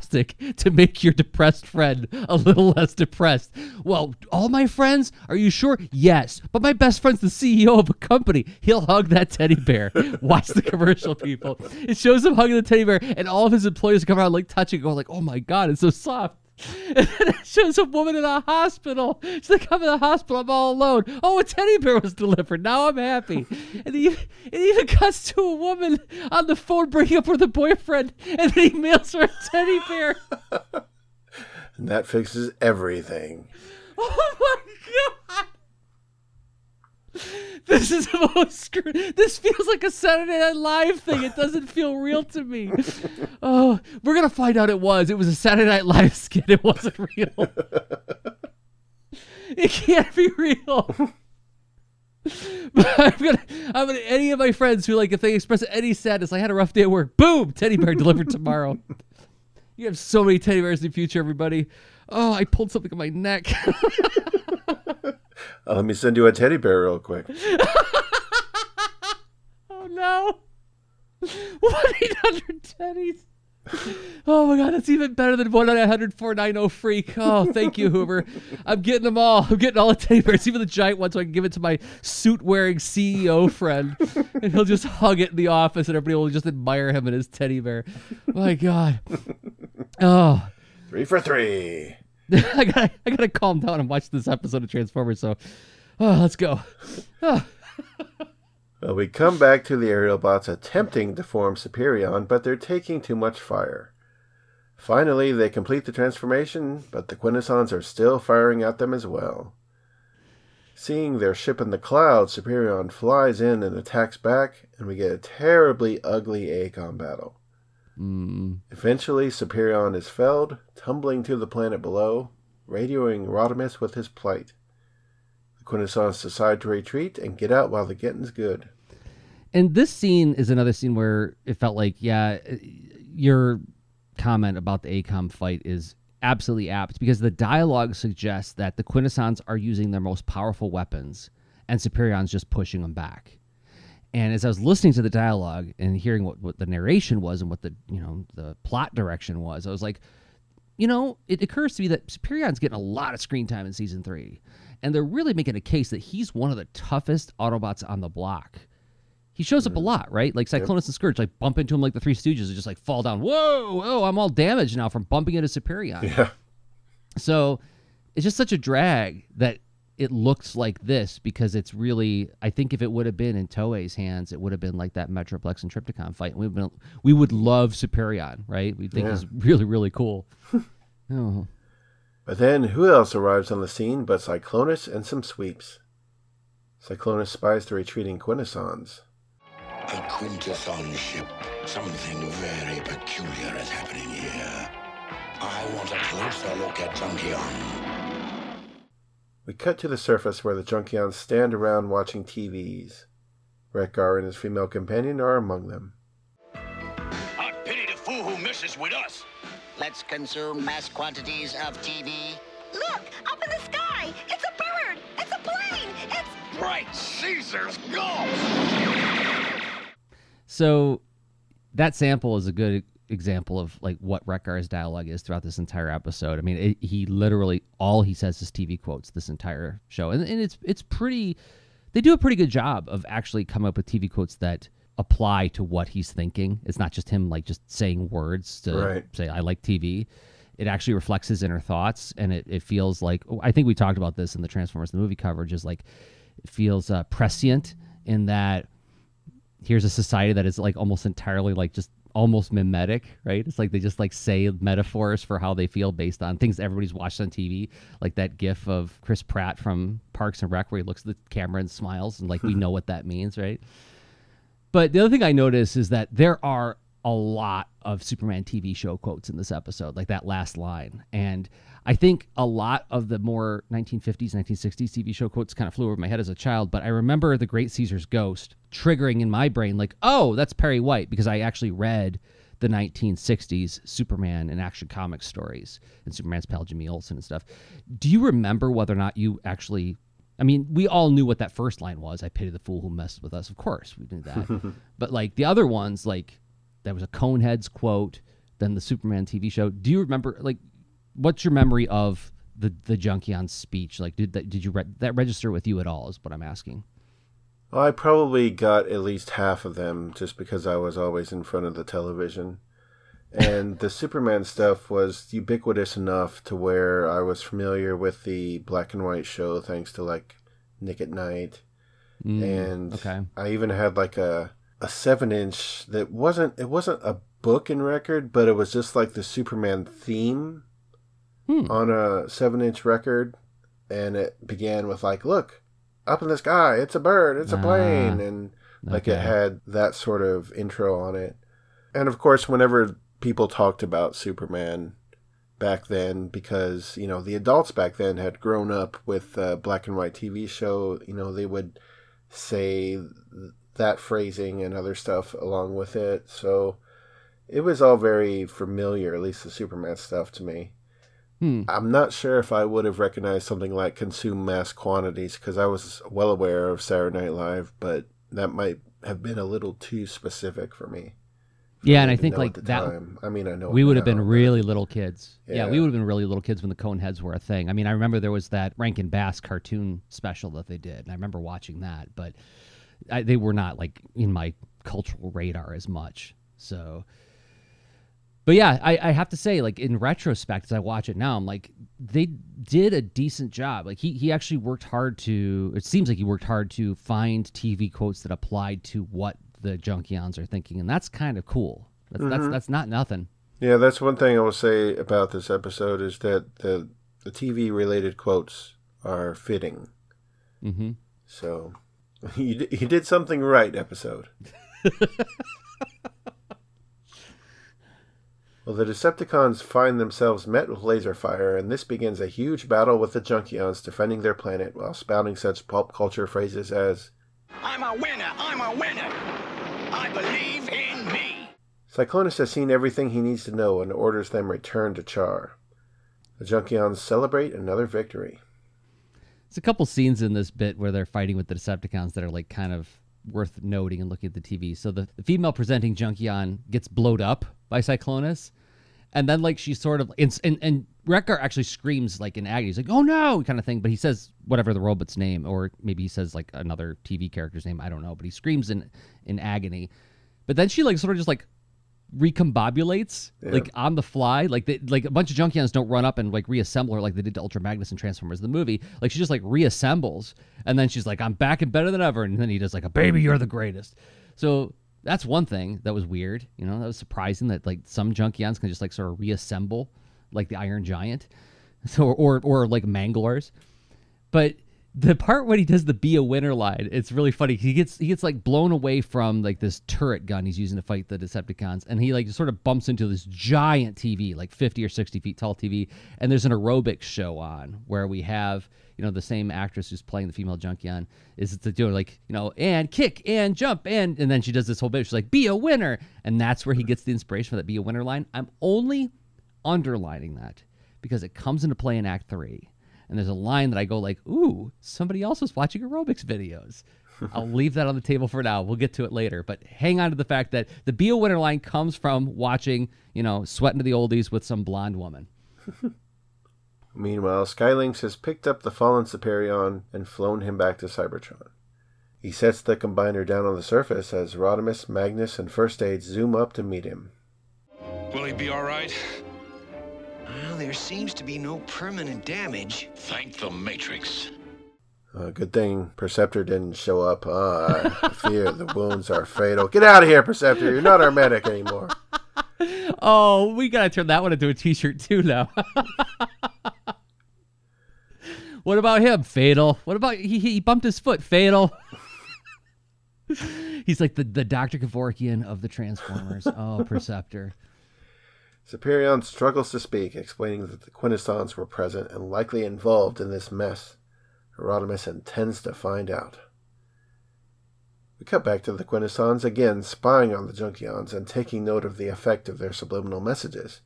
to make your depressed friend a little less depressed. Well, all my friends, are you sure? Yes. But my best friend's the C E O of a company. He'll hug that teddy bear. Watch the commercial, people. It shows him hugging the teddy bear, and all of his employees come around like touching, going like, oh my God, it's so soft. And then it shows a woman in a hospital. She's like, I'm in the hospital, I'm all alone. Oh, a teddy bear was delivered. Now I'm happy. And he, it even cuts to a woman on the phone breaking up with a boyfriend, and then he mails her a teddy bear. And that fixes everything. Oh my God. This is the most screwed. This feels like a Saturday Night Live thing. It doesn't feel real to me. Oh, we're going to find out it was. It was a Saturday Night Live skit. It wasn't real. It can't be real. But I'm going to, I'm gonna, any of my friends who, like, if they express any sadness, I had a rough day at work, boom, teddy bear delivered tomorrow. You have so many teddy bears in the future, everybody. Oh, I pulled something on my neck. Uh, let me send you a teddy bear real quick. Oh, no. one eight hundred teddies. Oh, my God. That's even better than one eight hundred four nine zero freak. Oh, thank you, Hoover. I'm getting them all. I'm getting all the teddy bears, even the giant one, so I can give it to my suit-wearing C E O friend. And he'll just hug it in the office, and everybody will just admire him and his teddy bear. My God. Oh. Three for three. I gotta, I gotta calm down and watch this episode of Transformers. So, oh, let's go. Oh. Well, we come back to the aerial bots attempting to form Superion, but they're taking too much fire. Finally, they complete the transformation, but the Quintessons are still firing at them as well. Seeing their ship in the clouds, Superion flies in and attacks back, and we get a terribly ugly A COM battle. Mm. Eventually, Superion is felled, tumbling to the planet below, radioing Rodimus with his plight. The Quintessons decide to retreat and get out while the getting's good. And this scene is another scene where it felt like, yeah, your comment about the A COM fight is absolutely apt, because the dialogue suggests that the Quintessons are using their most powerful weapons and Superion's just pushing them back. And as I was listening to the dialogue and hearing what, what the narration was and what the, you know, the plot direction was, I was like, you know, it occurs to me that Superion's getting a lot of screen time in season three. And they're really making a case that he's one of the toughest Autobots on the block. He shows mm-hmm. up a lot, right? Like Cyclonus yep. and Scourge, like bump into him like the Three Stooges and just like fall down. Whoa, whoa, I'm all damaged now from bumping into Superion. Yeah. So it's just such a drag that it looks like this, because it's really, I think if it would have been in Toei's hands, it would have been like that Metroplex and Triptychon fight. We would we would love Superion, right? We think yeah. it's really, really cool. Oh. But then who else arrives on the scene but Cyclonus and some sweeps? Cyclonus spies the retreating Quintessons. A Quintesson ship. Something very peculiar is happening here. I Who wants a closer look at Junkion? We cut to the surface where the Junkions stand around watching T Vs. Wreck-Gar and his female companion are among them. I pity the fool who messes with us. Let's consume mass quantities of T V. Look, up in the sky! It's a bird! It's a plane! It's... Bright Caesar's Golf! So, that sample is a good example of like what Wreck-Gar's dialogue is throughout this entire episode. I mean, it, he literally, all he says is T V quotes this entire show. And, and it's it's pretty... They do a pretty good job of actually coming up with T V quotes that apply to what he's thinking. It's not just him like just saying words to right. say, I like T V. It actually reflects his inner thoughts, and it, it feels like, I think we talked about this in the Transformers the movie coverage, is like it feels uh, prescient in that here's a society that is like almost entirely like just almost mimetic, right? It's like they just like say metaphors for how they feel based on things everybody's watched on T V, like that gif of Chris Pratt from Parks and Rec where he looks at the camera and smiles, and like we know what that means, right? But the other thing I noticed is that there are a lot of Superman T V show quotes in this episode, like that last line. And I think a lot of the more nineteen fifties, nineteen sixties T V show quotes kind of flew over my head as a child, but I remember the Great Caesar's Ghost triggering in my brain like, oh, that's Perry White, because I actually read the nineteen sixties Superman and Action Comics stories and Superman's pal Jimmy Olsen and stuff. Do you remember whether or not you actually... I mean, we all knew what that first line was. I pity the fool who messed with us. Of course, we knew that. But like the other ones, like there was a Coneheads quote, then the Superman T V show. Do you remember, like, what's your memory of the, the Junkion speech? Like, did that, did you re- that register with you at all is what I'm asking. Well, I probably got at least half of them just because I was always in front of the television. And the Superman stuff was ubiquitous enough to where I was familiar with the black and white show thanks to, like, Nick at Night. Mm, and okay. I even had, like, a a seven-inch that wasn't... It wasn't a book and record, but it was just, like, the Superman theme hmm. on a seven-inch record. And it began with, like, look, up in the sky, it's a bird, it's a ah, plane. And, like, okay. It had that sort of intro on it. And, of course, whenever... people talked about Superman back then because, you know, the adults back then had grown up with a black and white T V show. You know, they would say that phrasing and other stuff along with it. So it was all very familiar, at least the Superman stuff to me. Hmm. I'm not sure if I would have recognized something like Consume Mass Quantities because I was well aware of Saturday Night Live, but that might have been a little too specific for me. Yeah, and I think like that. I mean, I know we would have been really little kids. Yeah. yeah, we would have been really little kids when the Coneheads were a thing. I mean, I remember there was that Rankin Bass cartoon special that they did, and I remember watching that. But I, they were not like in my cultural radar as much. So, but yeah, I, I have to say, like in retrospect, as I watch it now, I'm like they did a decent job. Like he he actually worked hard to. It seems like he worked hard to find T V quotes that applied to what the Junkions are thinking, and that's kind of cool. That's, mm-hmm. that's that's not nothing. Yeah, that's one thing I will say about this episode is that the the T V related quotes are fitting. Mm-hmm. So you you did something right, episode. Well, the Decepticons find themselves met with laser fire, and this begins a huge battle with the Junkions defending their planet while spouting such pop culture phrases as "I'm a winner, I'm a winner. I believe in me." Cyclonus has seen everything he needs to know and orders them return to Char. The Junkions celebrate another victory. There's a couple scenes in this bit where they're fighting with the Decepticons that are like kind of worth noting and looking at the T V. So the, the female presenting Junkion gets blowed up by Cyclonus. And then like she sort of, and, and, and Wreck-Gar actually screams like in agony. He's like, oh no, kind of thing. But he says whatever the robot's name, or maybe he says like another T V character's name. I don't know. But he screams in, in agony. But then she like sort of just like recombobulates yeah. like on the fly. Like they, like a bunch of Junkions don't run up and like reassemble her like they did to Ultra Magnus in Transformers the movie. Like she just like reassembles. And then she's like, I'm back and better than ever. And then he does like a baby, you're the greatest. So that's one thing that was weird. You know, that was surprising that like some Junkions can just like sort of reassemble like the Iron Giant so, or, or like Manglars. But The part when he does the "be a winner" line, it's really funny. He gets he gets like blown away from like this turret gun he's using to fight the Decepticons, and he like just sort of bumps into this giant T V, like fifty or sixty feet tall T V, and there's an aerobics show on where we have, you know, the same actress who's playing the female junkie on is to do like, you know, and kick and jump and and then she does this whole bit. She's like, "Be a winner," and that's where he gets the inspiration for that "be a winner" line. I'm only underlining that because it comes into play in Act Three. And there's a line that I go like, ooh, somebody else is watching aerobics videos. I'll leave that on the table for now. We'll get to it later. But hang on to the fact that the "be a winner" line comes from watching, you know, Sweating to the Oldies with some blonde woman. Meanwhile, Skylinx has picked up the fallen Superion and flown him back to Cybertron. He sets the combiner down on the surface as Rodimus, Magnus, and First Aid zoom up to meet him. Will he be all right? Well, there seems to be no permanent damage. Thank the Matrix. Uh, good thing Perceptor didn't show up. Uh, I fear the wounds are fatal. Get out of here, Perceptor. You're not our medic anymore. Oh, we got to turn that one into a t-shirt too now. What about him? Fatal. What about he, he bumped his foot? Fatal. He's like the, the Doctor Kevorkian of the Transformers. Oh, Perceptor. Superion struggles to speak, explaining that the Quintessons were present and likely involved in this mess. Rodimus intends to find out. We cut back to the Quintessons again spying on the Junkions and taking note of the effect of their subliminal messages.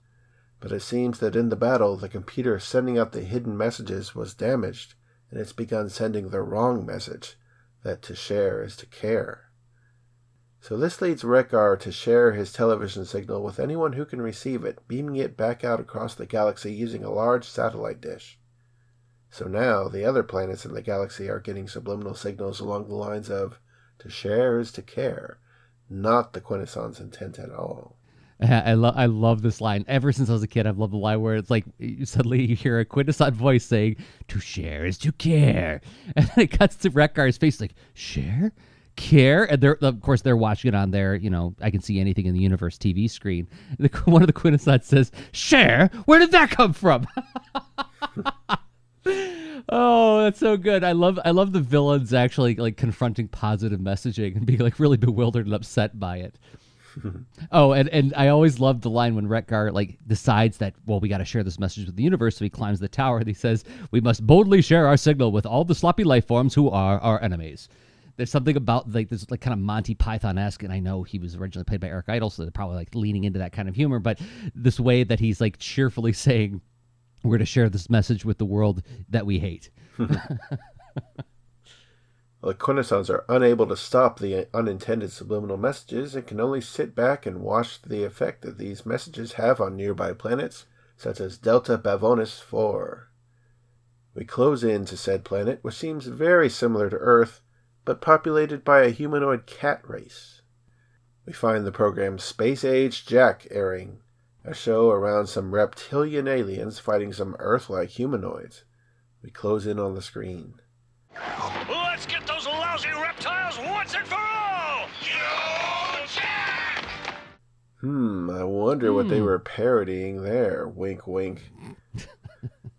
But it seems that in the battle, the computer sending out the hidden messages was damaged, and it's begun sending the wrong message, that to share is to care. So this leads Wreck-Gar to share his television signal with anyone who can receive it, beaming it back out across the galaxy using a large satellite dish. So now the other planets in the galaxy are getting subliminal signals along the lines of, to share is to care, not the Quintesson's intent at all. I, lo- I love this line. Ever since I was a kid, I've loved the line where it's like suddenly you hear a Quintesson voice saying, to share is to care. And then it cuts to Wreck-Gar's face like, share? Care? And they're, of course, they're watching it on their, you know, I can see anything in the universe T V screen. The, one of the Quintessons says, share? Where did that come from? Oh, that's so good. I love I love the villains actually like confronting positive messaging and being like really bewildered and upset by it. Oh, and, and I always loved the line when Wreck-Gar like decides that, well, we got to share this message with the universe. So he climbs the tower and he says, we must boldly share our signal with all the sloppy life forms who are our enemies. There's something about like this like kind of Monty Python-esque, and I know he was originally played by Eric Idle, so they're probably like leaning into that kind of humor, but this way that he's like cheerfully saying, we're to share this message with the world that we hate. The Quintessons are unable to stop the unintended subliminal messages and can only sit back and watch the effect that these messages have on nearby planets, such as Delta Bavonis four. We close in to said planet, which seems very similar to Earth, but populated by a humanoid cat race. We find the program Space Age Jack airing, a show around some reptilian aliens fighting some Earth-like humanoids. We close in on the screen. Let's get those lousy reptiles once and for all! Yo, Jack! Hmm, I wonder mm. what they were parodying there. Wink, wink.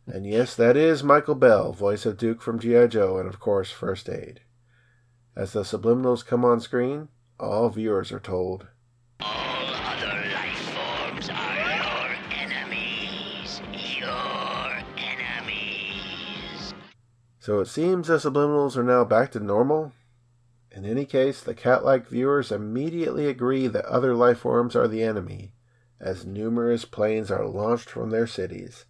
And yes, that is Michael Bell, voice of Duke from G I. Joe, and of course, First Aid. As the subliminals come on screen, all viewers are told, all other life forms are your enemies. Your enemies. So it seems the subliminals are now back to normal. In any case, the cat-like viewers immediately agree that other life forms are the enemy, as numerous planes are launched from their cities.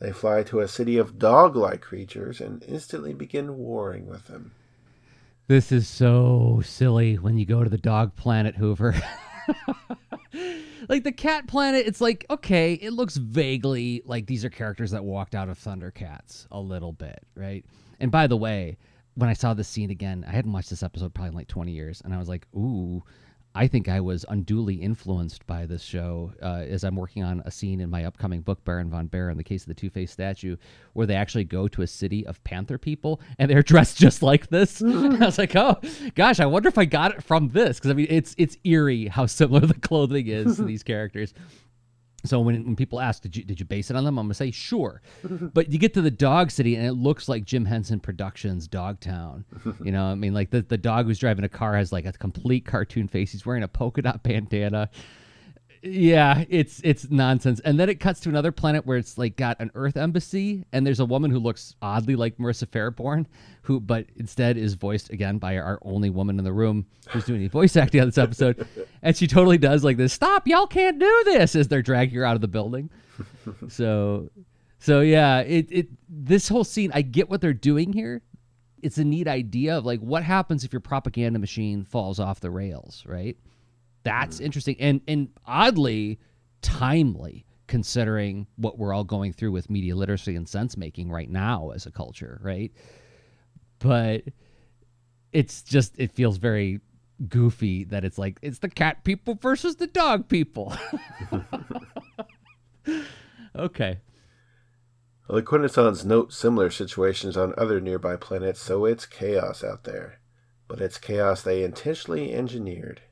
They fly to a city of dog-like creatures and instantly begin warring with them. This is so silly when you go to the dog planet, Hoover. Like the cat planet, it's like, okay, it looks vaguely like these are characters that walked out of Thundercats a little bit, right? And by the way, when I saw this scene again, I hadn't watched this episode probably in like twenty years, and I was like, ooh, I think I was unduly influenced by this show uh, as I'm working on a scene in my upcoming book, Baron von Bear, in the case of the Two-Faced Statue, where they actually go to a city of panther people, and they're dressed just like this. And I was like, oh, gosh, I wonder if I got it from this. Because, I mean, it's it's eerie how similar the clothing is to these characters. So when, when people ask, did you, did you base it on them? I'm going to say, sure. But you get to the Dog City, and it looks like Jim Henson Productions Dogtown. You know, I mean, like the, the dog who's driving a car has like a complete cartoon face. He's wearing a polka dot bandana. Yeah, it's it's nonsense. And then it cuts to another planet where it's like got an Earth embassy, and there's a woman who looks oddly like Marissa Fairborn, who but instead is voiced again by our only woman in the room who's doing the voice acting on this episode. And she totally does like this, stop, y'all can't do this, as they're dragging her out of the building. So so yeah, it it this whole scene, I get what they're doing here. It's a neat idea of like what happens if your propaganda machine falls off the rails, right? That's mm-hmm. interesting and and oddly timely, considering what we're all going through with media literacy and sense making right now as a culture, right? But it's just it feels very goofy that it's like it's the cat people versus the dog people. Okay. Well, the Quintessons note similar situations on other nearby planets, so it's chaos out there, but it's chaos they intentionally engineered.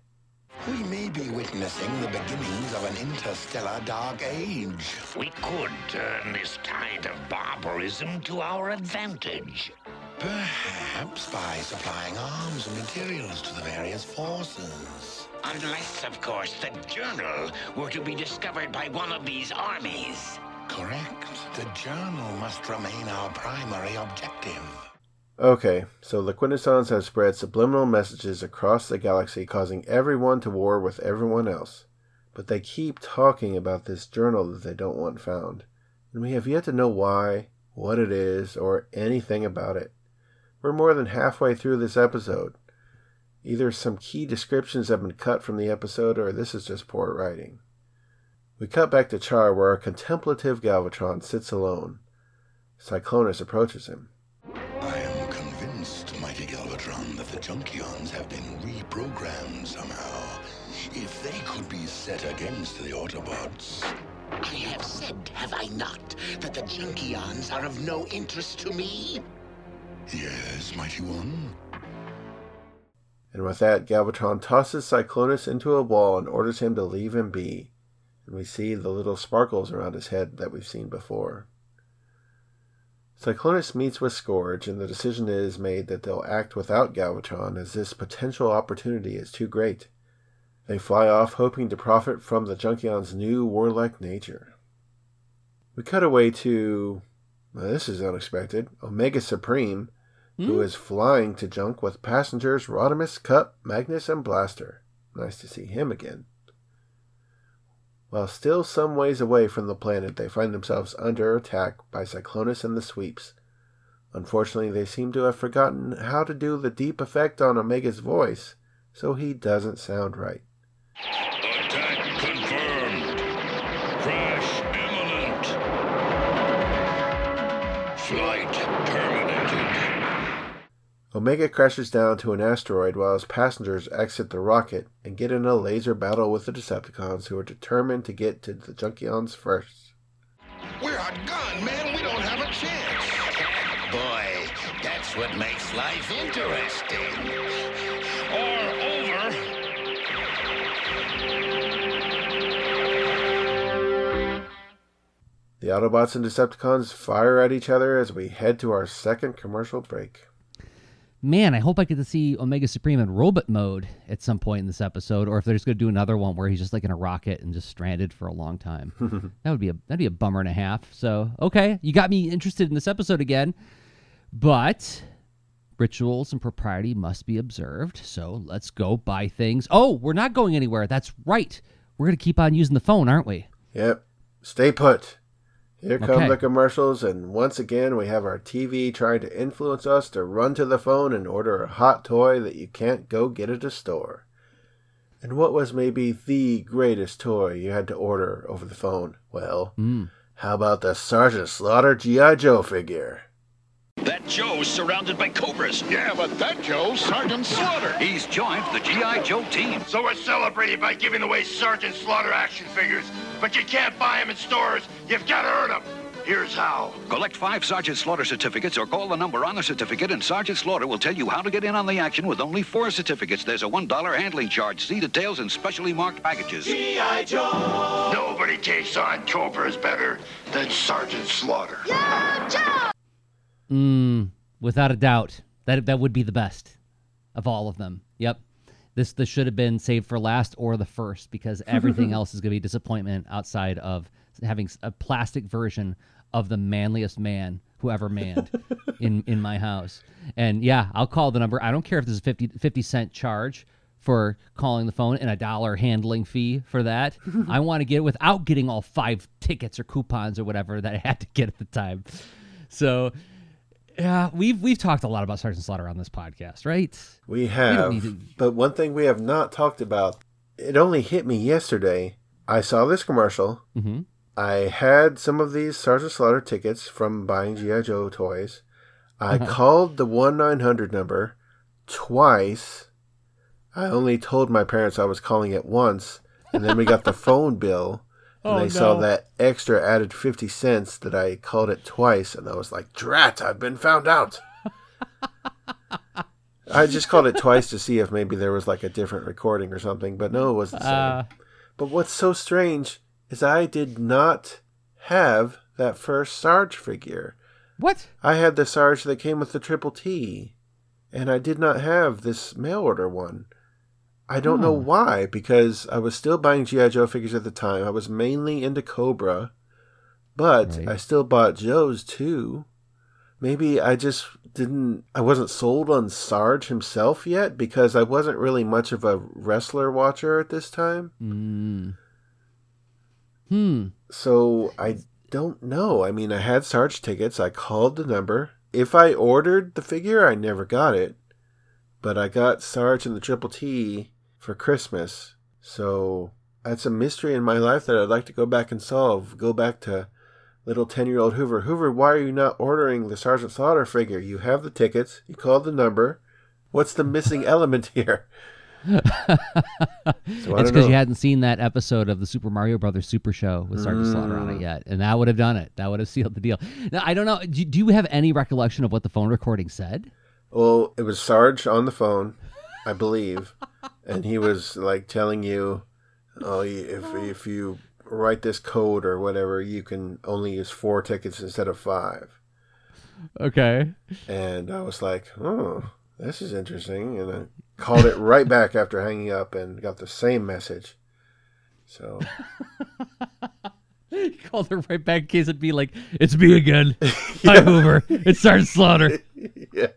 We may be witnessing the beginnings of an interstellar dark age. We could turn this tide of barbarism to our advantage. Perhaps by supplying arms and materials to the various forces. Unless, of course, the journal were to be discovered by one of these armies. Correct. The journal must remain our primary objective. Okay, so the Quintessons have spread subliminal messages across the galaxy, causing everyone to war with everyone else. But they keep talking about this journal that they don't want found. And we have yet to know why, what it is, or anything about it. We're more than halfway through this episode. Either some key descriptions have been cut from the episode, or this is just poor writing. We cut back to Char, where our contemplative Galvatron sits alone. Cyclonus approaches him. Junkions have been reprogrammed somehow. If they could be set against the Autobots... I have said, have I not, that the Junkions are of no interest to me? Yes, Mighty One. And with that, Galvatron tosses Cyclonus into a wall and orders him to leave him be. And we see the little sparkles around his head that we've seen before. Cyclonus meets with Scourge, and the decision is made that they'll act without Galvatron, as this potential opportunity is too great. They fly off, hoping to profit from the Junkion's new warlike nature. We cut away to, well, this is unexpected, Omega Supreme, mm. who is flying to Junk with passengers Rodimus, Cup, Magnus, and Blaster. Nice to see him again. While still some ways away from the planet, they find themselves under attack by Cyclonus and the Sweeps. Unfortunately, they seem to have forgotten how to do the deep effect on Omega's voice, so he doesn't sound right. Attack confirmed. Crash imminent. Flight terminated. Omega crashes down to an asteroid while his passengers exit the rocket and get in a laser battle with the Decepticons, who are determined to get to the Junkions first. We're outgunned, man. We don't have a chance. Boy, that's what makes life interesting. Or over. The Autobots and Decepticons fire at each other as we head to our second commercial break. Man, I hope I get to see Omega Supreme in robot mode at some point in this episode, or if they're just going to do another one where he's just like in a rocket and just stranded for a long time. That would be a that'd be a bummer and a half. So, okay, you got me interested in this episode again, but rituals and propriety must be observed. So let's go buy things. Oh, we're not going anywhere. That's right. We're going to keep on using the phone, aren't we? Yep. Stay put. Here come okay. the commercials, and once again we have our T V trying to influence us to run to the phone and order a hot toy that you can't go get at a store. And what was maybe the greatest toy you had to order over the phone? Well, mm. how about the Sergeant Slaughter G I. Joe figure? That Joe's surrounded by Cobras. Yeah, but that Joe's Sergeant Slaughter. He's joined the G I. Joe team. So we're celebrating by giving away Sergeant Slaughter action figures. But you can't buy them in stores. You've got to earn them. Here's how. Collect five Sergeant Slaughter certificates or call the number on the certificate, and Sergeant Slaughter will tell you how to get in on the action with only four certificates. There's a one dollar handling charge. See details in specially marked packages. G I. Joe! Nobody takes on Cobras better than Sergeant Slaughter. Yeah, Joe! Mmm, without a doubt. That, that would be the best of all of them. Yep. This, this should have been saved for last or the first, because everything else is going to be disappointment outside of having a plastic version of the manliest man who ever manned in, in my house. And yeah, I'll call the number. I don't care if there's a fifty, fifty cent charge for calling the phone and a dollar handling fee for that. I want to get it without getting all five tickets or coupons or whatever that I had to get at the time. So... Yeah, we've we've talked a lot about Sergeant Slaughter on this podcast, right? We have, we to... but one thing we have not talked about, it only hit me yesterday. I saw this commercial. Mm-hmm. I had some of these Sergeant Slaughter tickets from buying G I. Joe toys. I uh-huh. called the one nine hundred number twice. I only told my parents I was calling it once, and then we got the phone bill. And oh, they no. saw that extra added fifty cents that I called it twice, and I was like, drat, I've been found out. I just called it twice to see if maybe there was like a different recording or something, but no, it was the same. Uh, but what's so strange is I did not have that first Sarge figure. What? I had the Sarge that came with the Triple T, and I did not have this mail order one. I don't hmm. know why, because I was still buying G I. Joe figures at the time. I was mainly into Cobra, but right. I still bought Joe's too. Maybe I just didn't, I wasn't sold on Sarge himself yet, because I wasn't really much of a wrestler watcher at this time. Mm. Hmm. So I don't know. I mean, I had Sarge tickets. I called the number. If I ordered the figure, I never got it. But I got Sarge and the Triple T for Christmas, so that's a mystery in my life that I'd like to go back and solve. Go back to little ten-year-old Hoover. Hoover, why are you not ordering the Sergeant Slaughter figure? You have the tickets. You called the number. What's the missing element here? So it's because you hadn't seen that episode of the Super Mario Brothers Super Show with Sergeant mm. Slaughter on it yet, and that would have done it. That would have sealed the deal. Now, I don't know. Do, do you have any recollection of what the phone recording said? Well, it was Sarge on the phone, I believe, and he was like telling you, "Oh, if if you write this code or whatever, you can only use four tickets instead of five." Okay. And I was like, "Oh, this is interesting," and I called it right back after hanging up and got the same message. So. You called her right back in case it'd be like, "It's me again. Yeah. Hi, Hoover. It's Sergeant Slaughter." Yeah.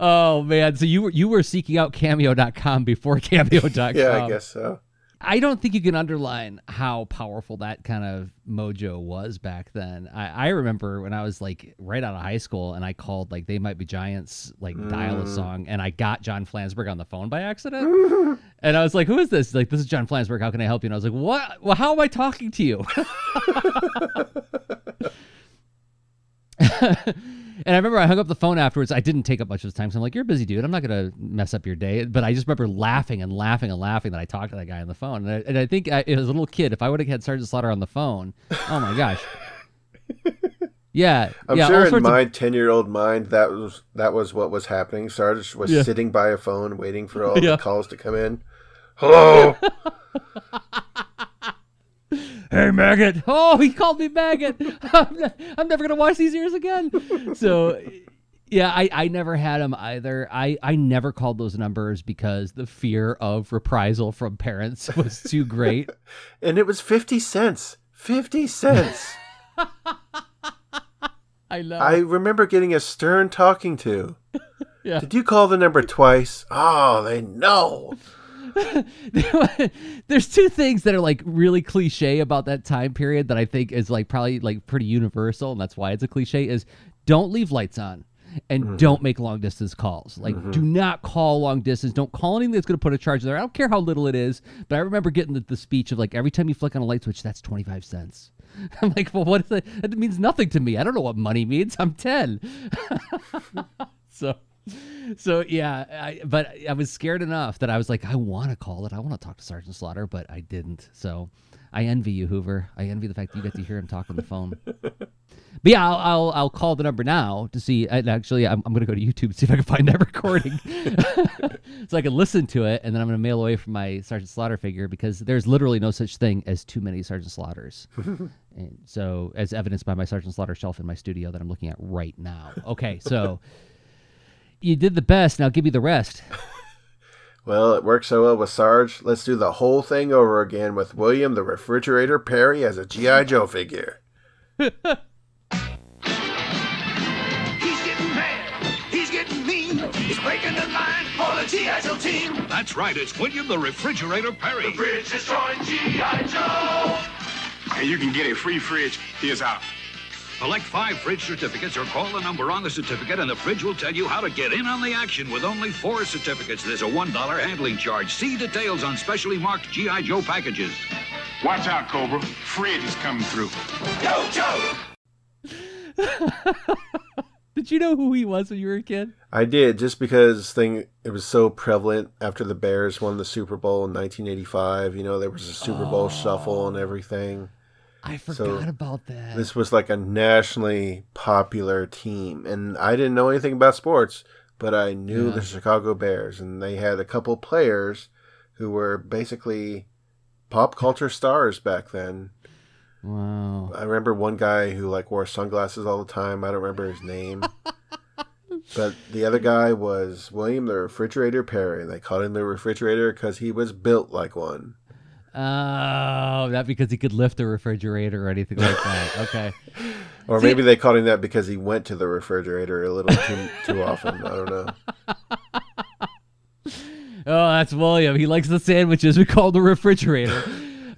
Oh, man. So you were you were seeking out cameo dot com before cameo dot com. Yeah, I guess so. I don't think you can underline how powerful that kind of mojo was back then. I, I remember when I was like right out of high school and I called like They Might Be Giants, like mm. dial a song, and I got John Flansburgh on the phone by accident. And I was like, who is this? Like, this is John Flansburgh. How can I help you? And I was like, what? Well, how am I talking to you? And I remember I hung up the phone afterwards. I didn't take up much of his time. So I'm like, you're a busy dude. I'm not going to mess up your day. But I just remember laughing and laughing and laughing that I talked to that guy on the phone. And I, and I think I, as a little kid, if I would have had Sergeant Slaughter on the phone, oh, my gosh. Yeah. I'm yeah, sure in my of... ten-year-old mind, that was that was what was happening. Sergeant was yeah. sitting by a phone waiting for all yeah. the calls to come in. Hello? Hey, maggot. Oh, he called me maggot. I'm, not, I'm never going to wash these ears again. So, yeah, I, I never had them either. I, I never called those numbers because the fear of reprisal from parents was too great. And it was fifty cents. fifty cents. I know. I remember getting a stern talking to. Yeah. Did you call the number twice? Oh, they know. There's two things that are like really cliche about that time period that I think is like probably like pretty universal, and that's why it's a cliche, is don't leave lights on and mm-hmm. don't make long distance calls. Like mm-hmm. do not call long distance. Don't call anything that's going to put a charge there. I don't care how little it is, but I remember getting the, the speech of like, every time you flick on a light switch, that's twenty-five cents. I'm like, well, what is that? That means nothing to me. I don't know what money means. I'm ten. so So, yeah, I, but I was scared enough that I was like, I want to call it. I want to talk to Sergeant Slaughter, but I didn't. So I envy you, Hoover. I envy the fact that you get to hear him talk on the phone. But yeah, I'll, I'll I'll call the number now to see. And actually, I'm I'm gonna go to YouTube and see if I can find that recording, so I can listen to it, and then I'm gonna mail away from my Sergeant Slaughter figure, because there's literally no such thing as too many Sergeant Slaughters. And so, as evidenced by my Sergeant Slaughter shelf in my studio that I'm looking at right now. Okay, so you did the best. Now give me the rest. Well, it worked so well with Sarge. Let's do the whole thing over again with William the Refrigerator Perry as a G I. Joe figure. He's getting mad. He's getting mean. He's breaking the line for the G I. Joe team. That's right. It's William the Refrigerator Perry. The fridge destroying G I. Joe. And you can get a free fridge. Here's how. Collect five fridge certificates or call the number on the certificate, and the fridge will tell you how to get in on the action with only four certificates. There's a one dollar handling charge. See details on specially marked G I. Joe packages. Watch out, Cobra. Fridge is coming through. Go, Joe! Did you know who he was when you were a kid? I did, just because thing it was so prevalent after the Bears won the Super Bowl in nineteen eighty-five. You know, there was a Super Bowl oh. shuffle and everything. I forgot so, about that. This was like a nationally popular team. And I didn't know anything about sports, but I knew yeah. the Chicago Bears. And they had a couple players who were basically pop culture stars back then. Wow. I remember one guy who like wore sunglasses all the time. I don't remember his name. But the other guy was William the Refrigerator Perry. They called him the Refrigerator because he was built like one. Oh, not because he could lift a refrigerator or anything like that. Okay. Or See, maybe they called him that because he went to the refrigerator a little too, too often. I don't know. Oh, that's William. He likes the sandwiches. We call the refrigerator.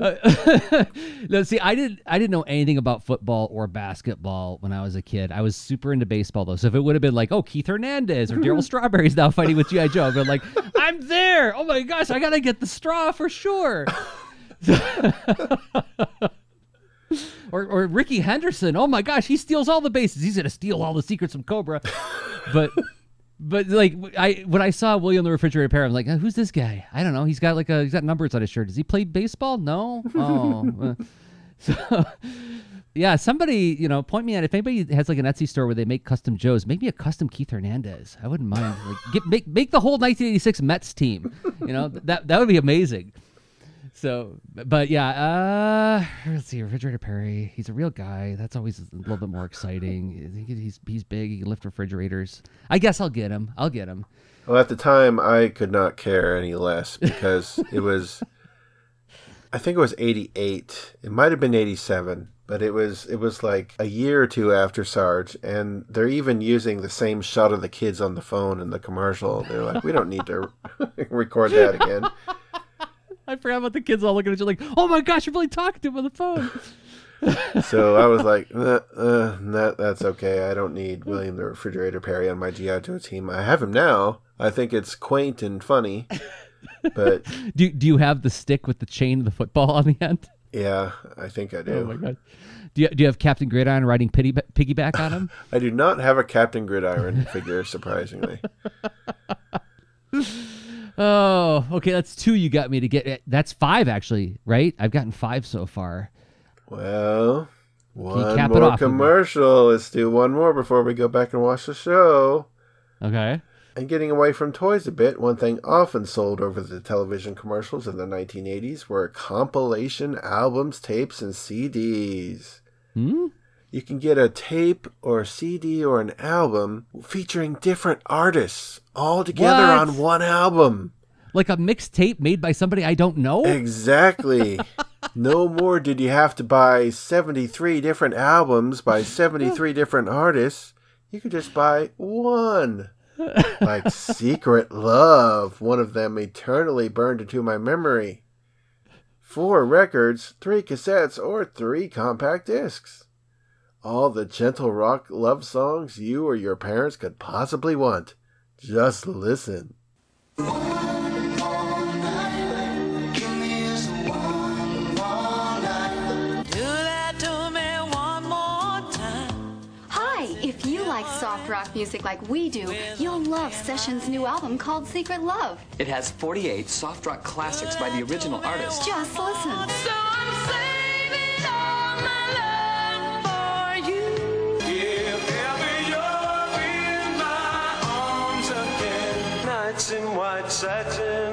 Uh, no, see, I didn't. I didn't know anything about football or basketball when I was a kid. I was super into baseball though. So if it would have been like, oh, Keith Hernandez or Daryl Strawberry's now fighting with G I. Joe, but like, I'm there. Oh my gosh, I gotta get the straw for sure. or or Ricky Henderson. Oh my gosh, he steals all the bases. He's gonna steal all the secrets from Cobra. But. But like I, when I saw William the Refrigerator Perry, I'm like, oh, who's this guy? I don't know. He's got like a, he's got numbers on his shirt. Does he play baseball? No. Oh, so yeah. Somebody, you know, point me out. If anybody has like an Etsy store where they make custom Joes, make me a custom Keith Hernandez. I wouldn't mind. Like, get make make the whole nineteen eighty-six Mets team. You know, that that would be amazing. So, but yeah, uh, let's see, Refrigerator Perry. He's a real guy. That's always a little bit more exciting. I think he's he's big. He can lift refrigerators. I guess I'll get him. I'll get him. Well, at the time, I could not care any less because it was, I think it was eighty-eight. It might have been eighty-seven, but it was it was like a year or two after Sarge, and they're even using the same shot of the kids on the phone in the commercial. They're like, we don't need to record that again. I forgot about the kids all looking at you like, oh my gosh, you're really talking to him on the phone. So I was like, uh, uh, that, that's okay. I don't need William the Refrigerator Perry on my G I. Joe team. I have him now. I think it's quaint and funny. But do do you have the stick with the chain of the football on the end? Yeah, I think I do. Oh my God. Do you, do you have Captain Gridiron riding pity, piggyback on him? I do not have a Captain Gridiron figure, surprisingly. Oh, okay. That's two you got me to get. That's five, actually, right? I've gotten five so far. Well, one cap more it off commercial. Let's do one more before we go back and watch the show. Okay. And getting away from toys a bit, one thing often sold over the television commercials in the nineteen eighties were compilation albums, tapes, and C Ds. Hmm? You can get a tape or a C D or an album featuring different artists all together what? on one album. Like a mixtape made by somebody I don't know? Exactly. No more did you have to buy seventy-three different albums by seventy-three different artists. You could just buy one. Like Secret Love, one of them eternally burned into my memory. Four records, three cassettes, or three compact discs. All the gentle rock love songs you or your parents could possibly want. Just listen. Hi, if you like soft rock music like we do, you'll love Session's new album called Secret Love. It has forty-eight soft rock classics by the original artist. Just listen. So I'm saying night sets in.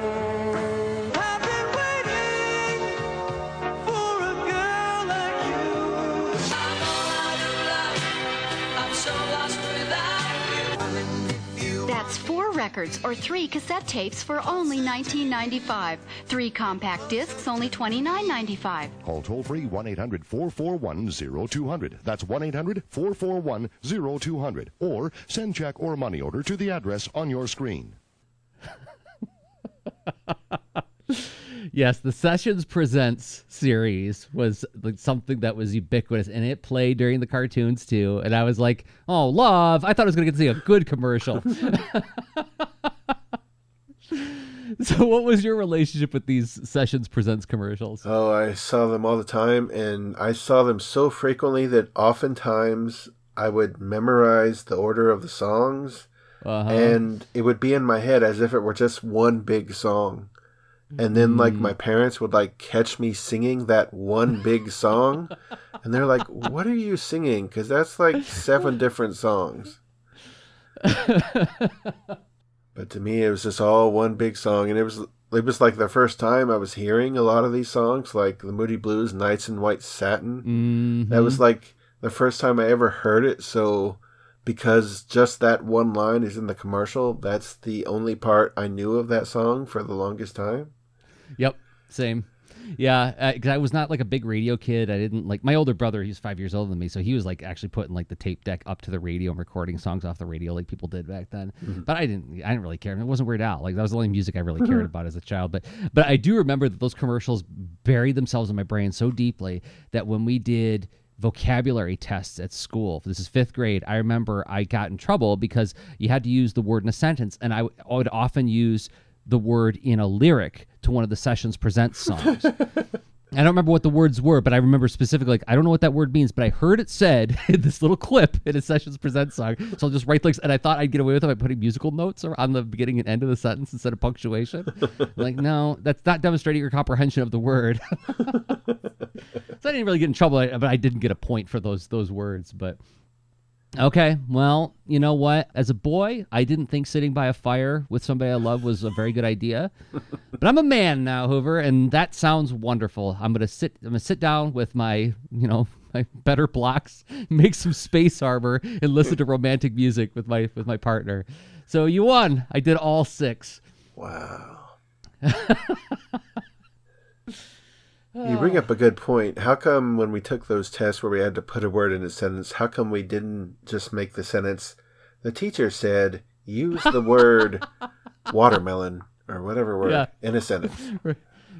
That's four records or three cassette tapes for only nineteen ninety-five. Three compact discs, only twenty-nine ninety-five. Call toll-free one eight hundred, four four one, zero two hundred. That's one eight hundred, four four one, zero two hundred. Or send check or money order to the address on your screen. Yes, the Sessions Presents series was like something that was ubiquitous, and it played during the cartoons too. And I was like, "Oh, love!" I thought I was going to get to see a good commercial. So, what was your relationship with these Sessions Presents commercials? Oh, I saw them all the time, and I saw them so frequently that oftentimes I would memorize the order of the songs, uh-huh. and it would be in my head as if it were just one big song. And then, like, my parents would, like, catch me singing that one big song. And they're like, what are you singing? Because that's, like, seven different songs. But to me, it was just all one big song. And it was, it was like, the first time I was hearing a lot of these songs, like the Moody Blues, Nights in White Satin. Mm-hmm. That was, like, the first time I ever heard it. So because just that one line is in the commercial, that's the only part I knew of that song for the longest time. Yep, same. Yeah, because I, I was not like a big radio kid. I didn't like my older brother. He's five years older than me, so he was like actually putting like the tape deck up to the radio and recording songs off the radio like people did back then. Mm-hmm. But I didn't. I didn't really care. I mean, it wasn't Weird Al. Like that was the only music I really mm-hmm. cared about as a child. But but I do remember that those commercials buried themselves in my brain so deeply that when we did vocabulary tests at school, this is fifth grade, I remember I got in trouble because you had to use the word in a sentence, and I would often use the word in a lyric to one of the Sessions Presents songs. I don't remember what the words were, but I remember specifically, like, I don't know what that word means, but I heard it said in this little clip in a Sessions Presents song. So I'll just write lyrics, and I thought I'd get away with it by putting musical notes on the beginning and end of the sentence instead of punctuation. Like, no, that's not demonstrating your comprehension of the word. So I didn't really get in trouble, but I didn't get a point for those those words. But okay, well, you know what? As a boy, I didn't think sitting by a fire with somebody I love was a very good idea. But I'm a man now, Hoover, and that sounds wonderful. I'm gonna sit. I'm gonna sit down with my, you know, my better blocks, make some space harbor, and listen to romantic music with my with my partner. So you won. I did all six. Wow. You bring up a good point. How come when we took those tests where we had to put a word in a sentence, how come we didn't just make the sentence, the teacher said, use the word watermelon or whatever word yeah. in a sentence?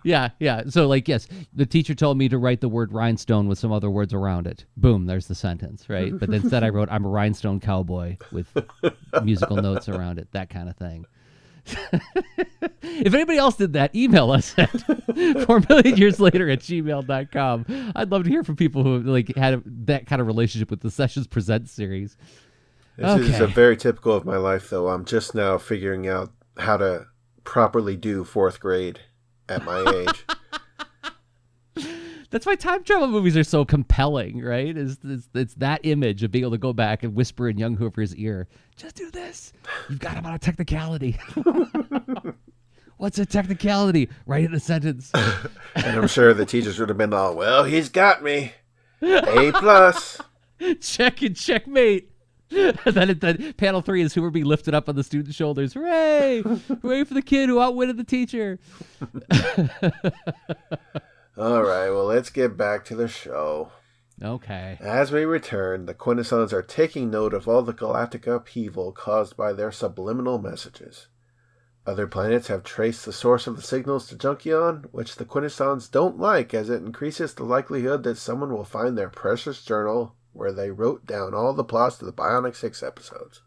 Yeah, yeah. So, like, yes, the teacher told me to write the word rhinestone with some other words around it. Boom, there's the sentence, right? But instead I wrote, I'm a rhinestone cowboy with musical notes around it, that kind of thing. If anybody else did that, email us at four million years later at gmail dot com. I'd love to hear from people who like had a, that kind of relationship with the Sessions Presents series. This okay. is a very typical of my life, though. I'm just now figuring out how to properly do fourth grade at my age. That's why time travel movies are so compelling, right? It's, it's, it's that image of being able to go back and whisper in young Hoover's ear, just do this. You've got him on a technicality. What's a technicality? Write in a sentence. And I'm sure the teachers would have been all, well, he's got me. A plus. Check and checkmate. And then, then panel three is Hoover being lifted up on the student's shoulders. Hooray! Hooray for the kid who outwitted the teacher. All right, well, let's get back to the show. Okay. As we return, the Quintessons are taking note of all the galactic upheaval caused by their subliminal messages. Other planets have traced the source of the signals to Junkion, which the Quintessons don't like as it increases the likelihood that someone will find their precious journal where they wrote down all the plots to the Bionic Six episodes.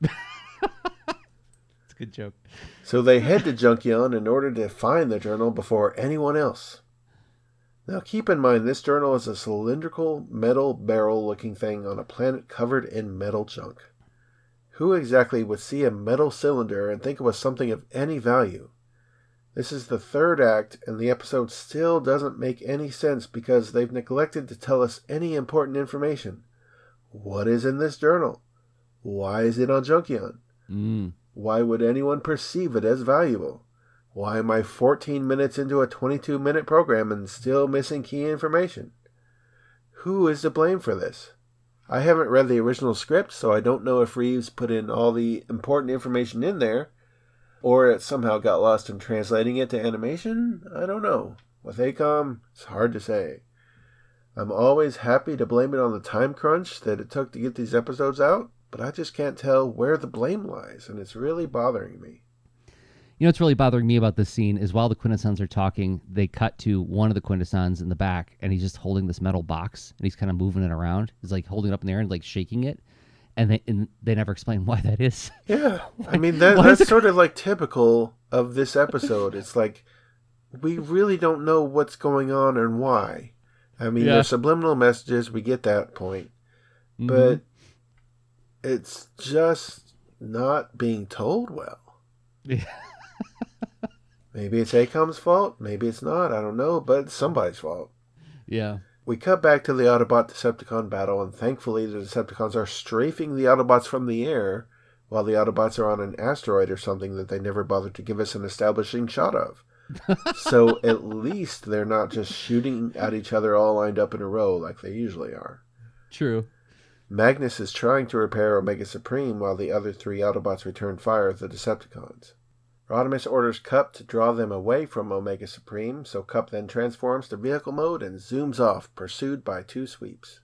It's a good joke. So they head to Junkion in order to find the journal before anyone else. Now keep in mind, this journal is a cylindrical metal barrel-looking thing on a planet covered in metal junk. Who exactly would see a metal cylinder and think it was something of any value? This is the third act, and the episode still doesn't make any sense because they've neglected to tell us any important information. What is in this journal? Why is it on Junkion? Mm. Why would anyone perceive it as valuable? Why am I fourteen minutes into a twenty-two minute program and still missing key information? Who is to blame for this? I haven't read the original script, so I don't know if Reeves put in all the important information in there, or it somehow got lost in translating it to animation. I don't know. With A COM, it's hard to say. I'm always happy to blame it on the time crunch that it took to get these episodes out, but I just can't tell where the blame lies, and it's really bothering me. You know what's really bothering me about this scene is while the Quintessons are talking, they cut to one of the Quintessons in the back, and he's just holding this metal box, and he's kind of moving it around. He's like holding it up in the air and like shaking it, and they and they never explain why that is. Yeah, I mean, that, that's it... sort of like typical of this episode. It's like, we really don't know what's going on and why. I mean, yeah. There's subliminal messages, we get that point, mm-hmm. but it's just not being told well. Yeah. Maybe it's A COM's fault, maybe it's not, I don't know, but it's somebody's fault. Yeah. We cut back to the Autobot-Decepticon battle, and thankfully the Decepticons are strafing the Autobots from the air, while the Autobots are on an asteroid or something that they never bothered to give us an establishing shot of. So at least they're not just shooting at each other all lined up in a row like they usually are. True. Magnus is trying to repair Omega Supreme while the other three Autobots return fire at the Decepticons. Rodimus orders Cup to draw them away from Omega Supreme, so Cup then transforms to vehicle mode and zooms off, pursued by two sweeps.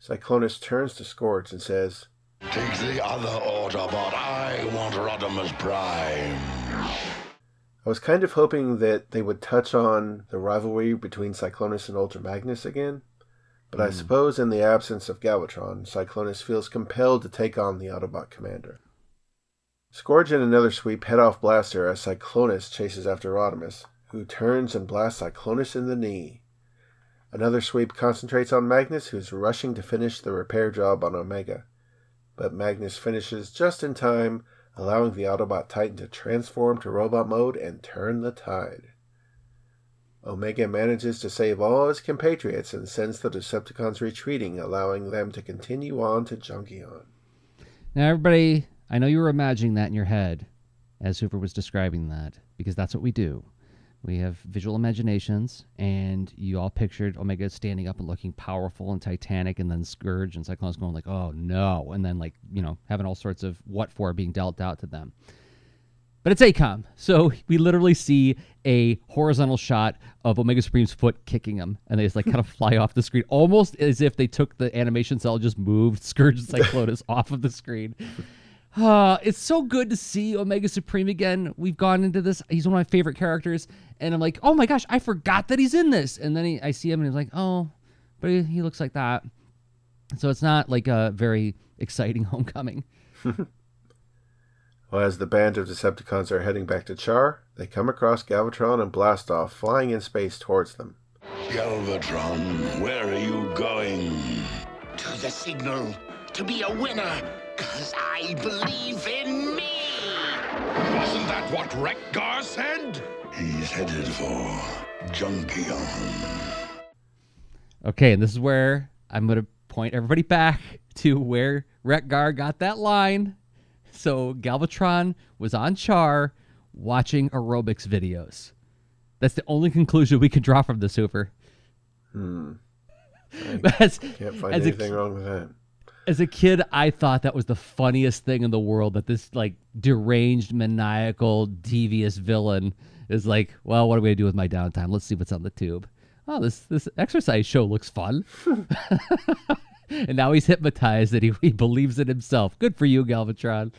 Cyclonus turns to Scourge and says, "Take the other Autobot, I want Rodimus Prime." I was kind of hoping that they would touch on the rivalry between Cyclonus and Ultra Magnus again, but mm. I suppose in the absence of Galvatron, Cyclonus feels compelled to take on the Autobot commander. Scourge and another sweep head off Blaster as Cyclonus chases after Rodimus, who turns and blasts Cyclonus in the knee. Another sweep concentrates on Magnus, who's rushing to finish the repair job on Omega. But Magnus finishes just in time, allowing the Autobot Titan to transform to robot mode and turn the tide. Omega manages to save all his compatriots and sends the Decepticons retreating, allowing them to continue on to Junkion. Now everybody... I know you were imagining that in your head as Hoover was describing that, because that's what we do. We have visual imaginations, and you all pictured Omega standing up and looking powerful and titanic, and then Scourge and Cyclonus going like, oh no, and then like, you know, having all sorts of what for being dealt out to them. But it's A COM, so we literally see a horizontal shot of Omega Supreme's foot kicking him, and they just like kind of fly off the screen, almost as if they took the animation cell, just moved Scourge and Cyclonus off of the screen. Uh, it's so good to see Omega Supreme again. We've gone into this. He's one of my favorite characters. And I'm like, oh my gosh, I forgot that he's in this. And then he, I see him and he's like, oh, but he, he looks like that. So it's not like a very exciting homecoming. Well, as the band of Decepticons are heading back to Char, they come across Galvatron and Blastoff flying in space towards them. Galvatron, where are you going? To the signal, to be a winner. Because I believe in me! Wasn't that what Wreck-Gar said? He's headed for Junkion. Okay, and this is where I'm going to point everybody back to where Wreck-Gar got that line. So Galvatron was on Char watching aerobics videos. That's the only conclusion we can draw from this, Hoover. Hmm. I as, can't find anything a, wrong with that. As a kid, I thought that was the funniest thing in the world, that this like deranged, maniacal, devious villain is like, well, what are we going to do with my downtime? Let's see what's on the tube. Oh, this this exercise show looks fun. And now he's hypnotized that he, he believes in himself. Good for you, Galvatron.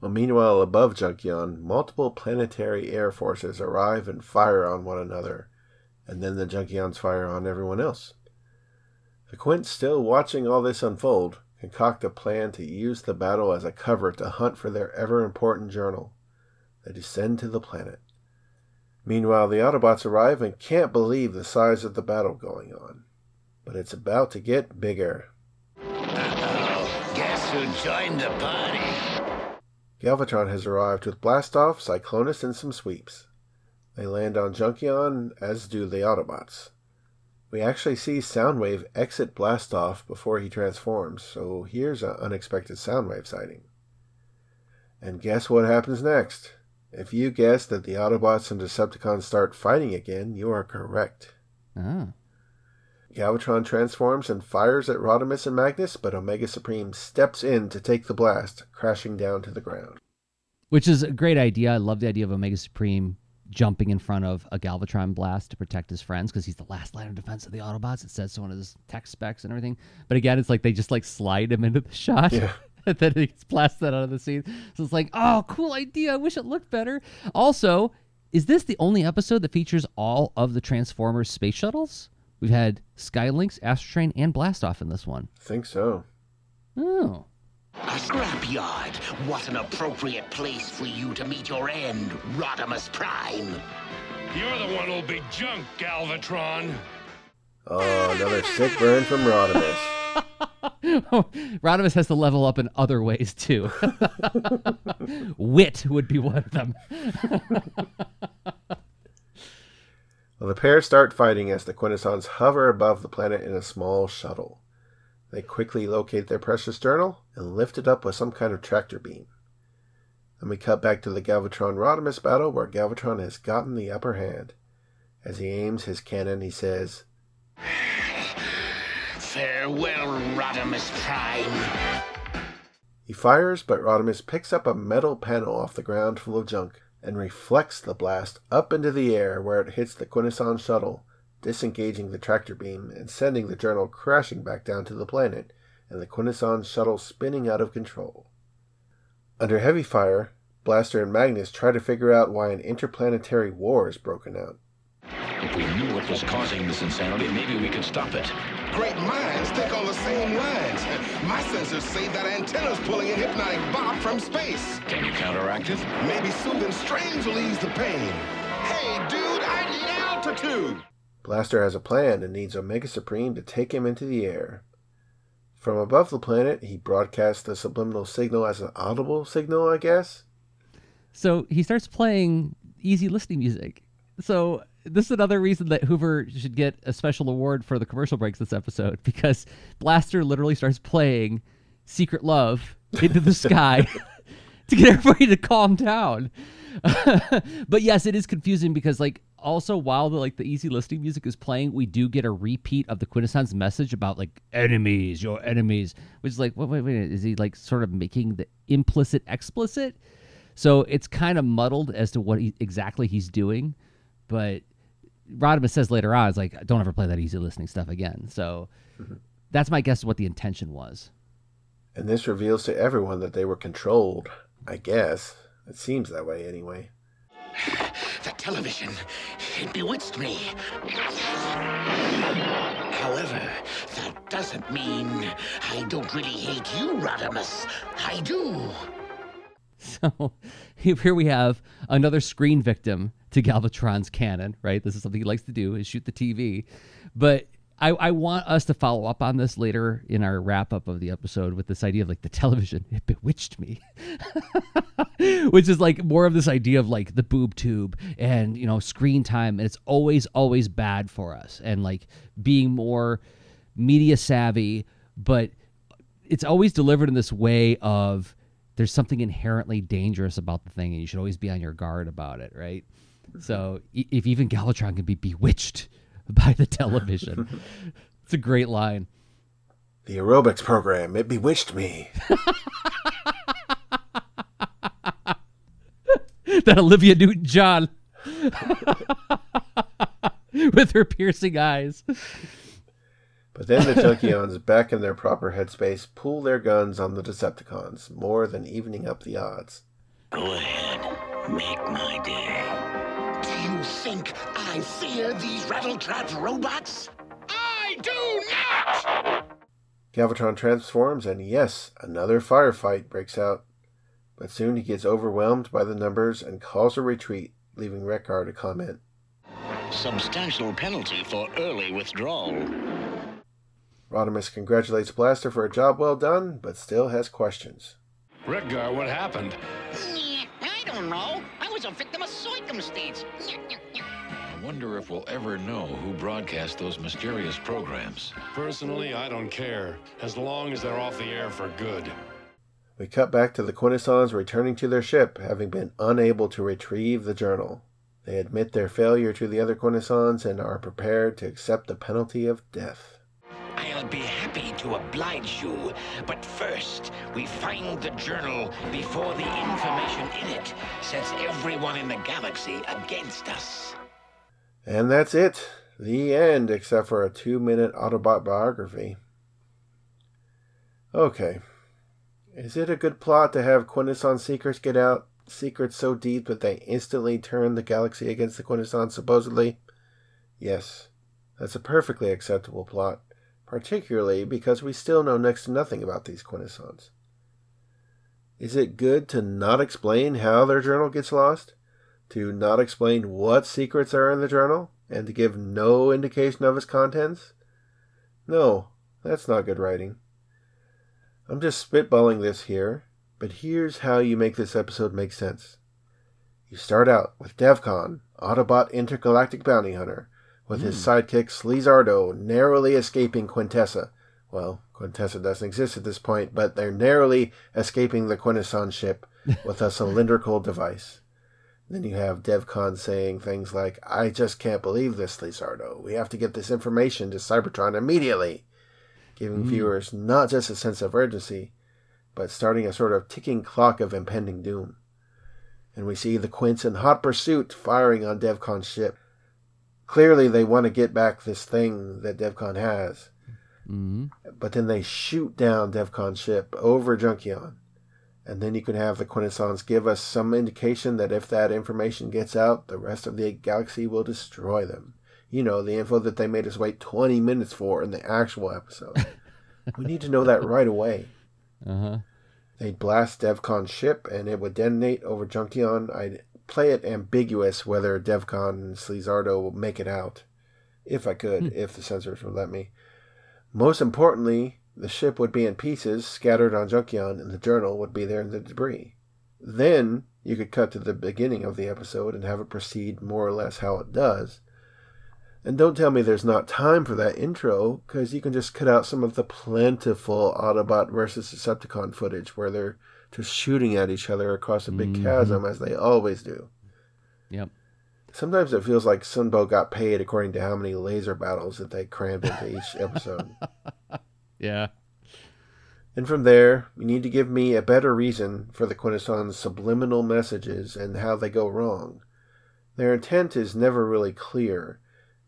Well, meanwhile, above Junkion, multiple planetary air forces arrive and fire on one another, and then the Junkions fire on everyone else. The Quints, still watching all this unfold, concoct a plan to use the battle as a cover to hunt for their ever-important journal. They descend to the planet. Meanwhile, the Autobots arrive and can't believe the size of the battle going on. But it's about to get bigger. Uh-oh, guess who joined the party? Galvatron has arrived with Blastoff, Cyclonus, and some sweeps. They land on Junkion, as do the Autobots. We actually see Soundwave exit Blastoff before he transforms, so here's an unexpected Soundwave sighting. And guess what happens next? If you guessed that the Autobots and Decepticons start fighting again, you are correct. Oh. Galvatron transforms and fires at Rodimus and Magnus, but Omega Supreme steps in to take the blast, crashing down to the ground. Which is a great idea. I love the idea of Omega Supreme jumping in front of a Galvatron blast to protect his friends because he's the last line of defense of the Autobots. It says so in his tech specs and everything. But again, it's like they just like slide him into the shot. Yeah. And then he gets blasted out of the scene. So it's like, oh, cool idea. I wish it looked better. Also, is this the only episode that features all of the Transformers space shuttles? We've had Skylinx, Astrotrain, and Blastoff in this one. I think so. Oh. A scrapyard. What an appropriate place for you to meet your end, Rodimus Prime. You're the one who'll be junk, Galvatron. Oh, another sick burn from Rodimus. Oh, Rodimus has to level up in other ways, too. Wit would be one of them. Well, the pair start fighting as the Quintessons hover above the planet in a small shuttle. They quickly locate their precious journal and lift it up with some kind of tractor beam. Then we cut back to the Galvatron-Rodimus battle, where Galvatron has gotten the upper hand. As he aims his cannon, he says, "Farewell, Rodimus Prime." He fires, but Rodimus picks up a metal panel off the ground full of junk and reflects the blast up into the air where it hits the Quintesson shuttle, disengaging the tractor beam and sending the journal crashing back down to the planet and the Quintesson shuttle spinning out of control. Under heavy fire, Blaster and Magnus try to figure out why an interplanetary war has broken out. If we knew what was causing this insanity, maybe we could stop it. Great minds think on the same lines. My sensors say that antenna's pulling a hypnotic bob from space. Can you counteract it? Maybe soothing strains will ease the pain. Hey, dude, I need altitude! Blaster has a plan and needs Omega Supreme to take him into the air. From above the planet, he broadcasts the subliminal signal as an audible signal, I guess. So he starts playing easy listening music. So this is another reason that Hoover should get a special award for the commercial breaks this episode, because Blaster literally starts playing Secret Love into the sky to get everybody to calm down. But yes, it is confusing because, like, also while the like the easy listening music is playing, we do get a repeat of the Quintesson's message about like enemies, your enemies, which is like, wait, wait, wait, is he like sort of making the implicit explicit? So it's kind of muddled as to what he, exactly he's doing. But Rodimus says later on, it's like, don't ever play that easy listening stuff again. So mm-hmm. That's my guess what the intention was. And this reveals to everyone that they were controlled, I guess. It seems that way anyway. The television, it bewitched me. However, that doesn't mean I don't really hate you, Rodimus. I do. So here we have another screen victim to Galvatron's cannon, right? This is something he likes to do, is shoot the T V. But I, I want us to follow up on this later in our wrap-up of the episode with this idea of, like, the television, it bewitched me. Which is, like, more of this idea of, like, the boob tube and, you know, screen time. And it's always, always bad for us. And, like, being more media savvy. But it's always delivered in this way of there's something inherently dangerous about the thing, and you should always be on your guard about it, right? So if even Galvatron can be bewitched by the television, it's a great line. The aerobics program, it bewitched me. That Olivia Newton-John with her piercing eyes. But then the Junkions, back in their proper headspace, pull their guns on the Decepticons, more than evening up the odds. Go ahead, make my day. You think I fear these rattletrap robots? I do not! Galvatron transforms, and yes, another firefight breaks out. But soon he gets overwhelmed by the numbers and calls a retreat, leaving Wreck-Gar to comment. Substantial penalty for early withdrawal. Rodimus congratulates Blaster for a job well done, but still has questions. Wreck-Gar, what happened? I don't know. I was a victim of circumstance. I wonder if we'll ever know who broadcast those mysterious programs. Personally, I don't care, as long as they're off the air for good. We cut back to the Quintessons returning to their ship, having been unable to retrieve the journal. They admit their failure to the other Quintessons and are prepared to accept the penalty of death. I'll be happy to oblige you, but first we find the journal before the information in it sets everyone in the galaxy against us. And that's it. The end, except for a two-minute Autobot biography. Okay. Is it a good plot to have Quintesson Secrets get out? Secrets so deep that they instantly turn the galaxy against the Quintessons, supposedly? Yes. That's a perfectly acceptable plot, particularly because we still know next to nothing about these Quintessons. Is it good to not explain how their journal gets lost? To not explain what secrets are in the journal? And to give no indication of its contents? No, that's not good writing. I'm just spitballing this here, but here's how you make this episode make sense. You start out with DevCon, Autobot Intergalactic Bounty Hunter, with mm. his sidekick Slizardo narrowly escaping Quintessa. Well, Quintessa doesn't exist at this point, but they're narrowly escaping the Quintesson ship with a cylindrical device. Then you have DevCon saying things like, I just can't believe this, Lizardo. We have to get this information to Cybertron immediately. Giving mm. viewers not just a sense of urgency, but starting a sort of ticking clock of impending doom. And we see the Quints in hot pursuit firing on DevCon's ship. Clearly they want to get back this thing that DevCon has. Mm. But then they shoot down DevCon's ship over Junkion. And then you can have the Quintessons give us some indication that if that information gets out, the rest of the galaxy will destroy them. You know, the info that they made us wait twenty minutes for in the actual episode. We need to know that right away. Uh-huh. They'd blast DevCon's ship, and it would detonate over Junkion. I'd play it ambiguous whether DevCon and Slizardo will make it out. If I could, if the censors would let me. Most importantly, the ship would be in pieces, scattered on Junkion, and the journal would be there in the debris. Then you could cut to the beginning of the episode and have it proceed more or less how it does. And don't tell me there's not time for that intro, because you can just cut out some of the plentiful Autobot versus Decepticon footage where they're just shooting at each other across a big mm-hmm. chasm, as they always do. Yep. Sometimes it feels like Sunbow got paid according to how many laser battles that they crammed into each episode. Yeah. And from there, you need to give me a better reason for the Quintesson's subliminal messages and how they go wrong. Their intent is never really clear.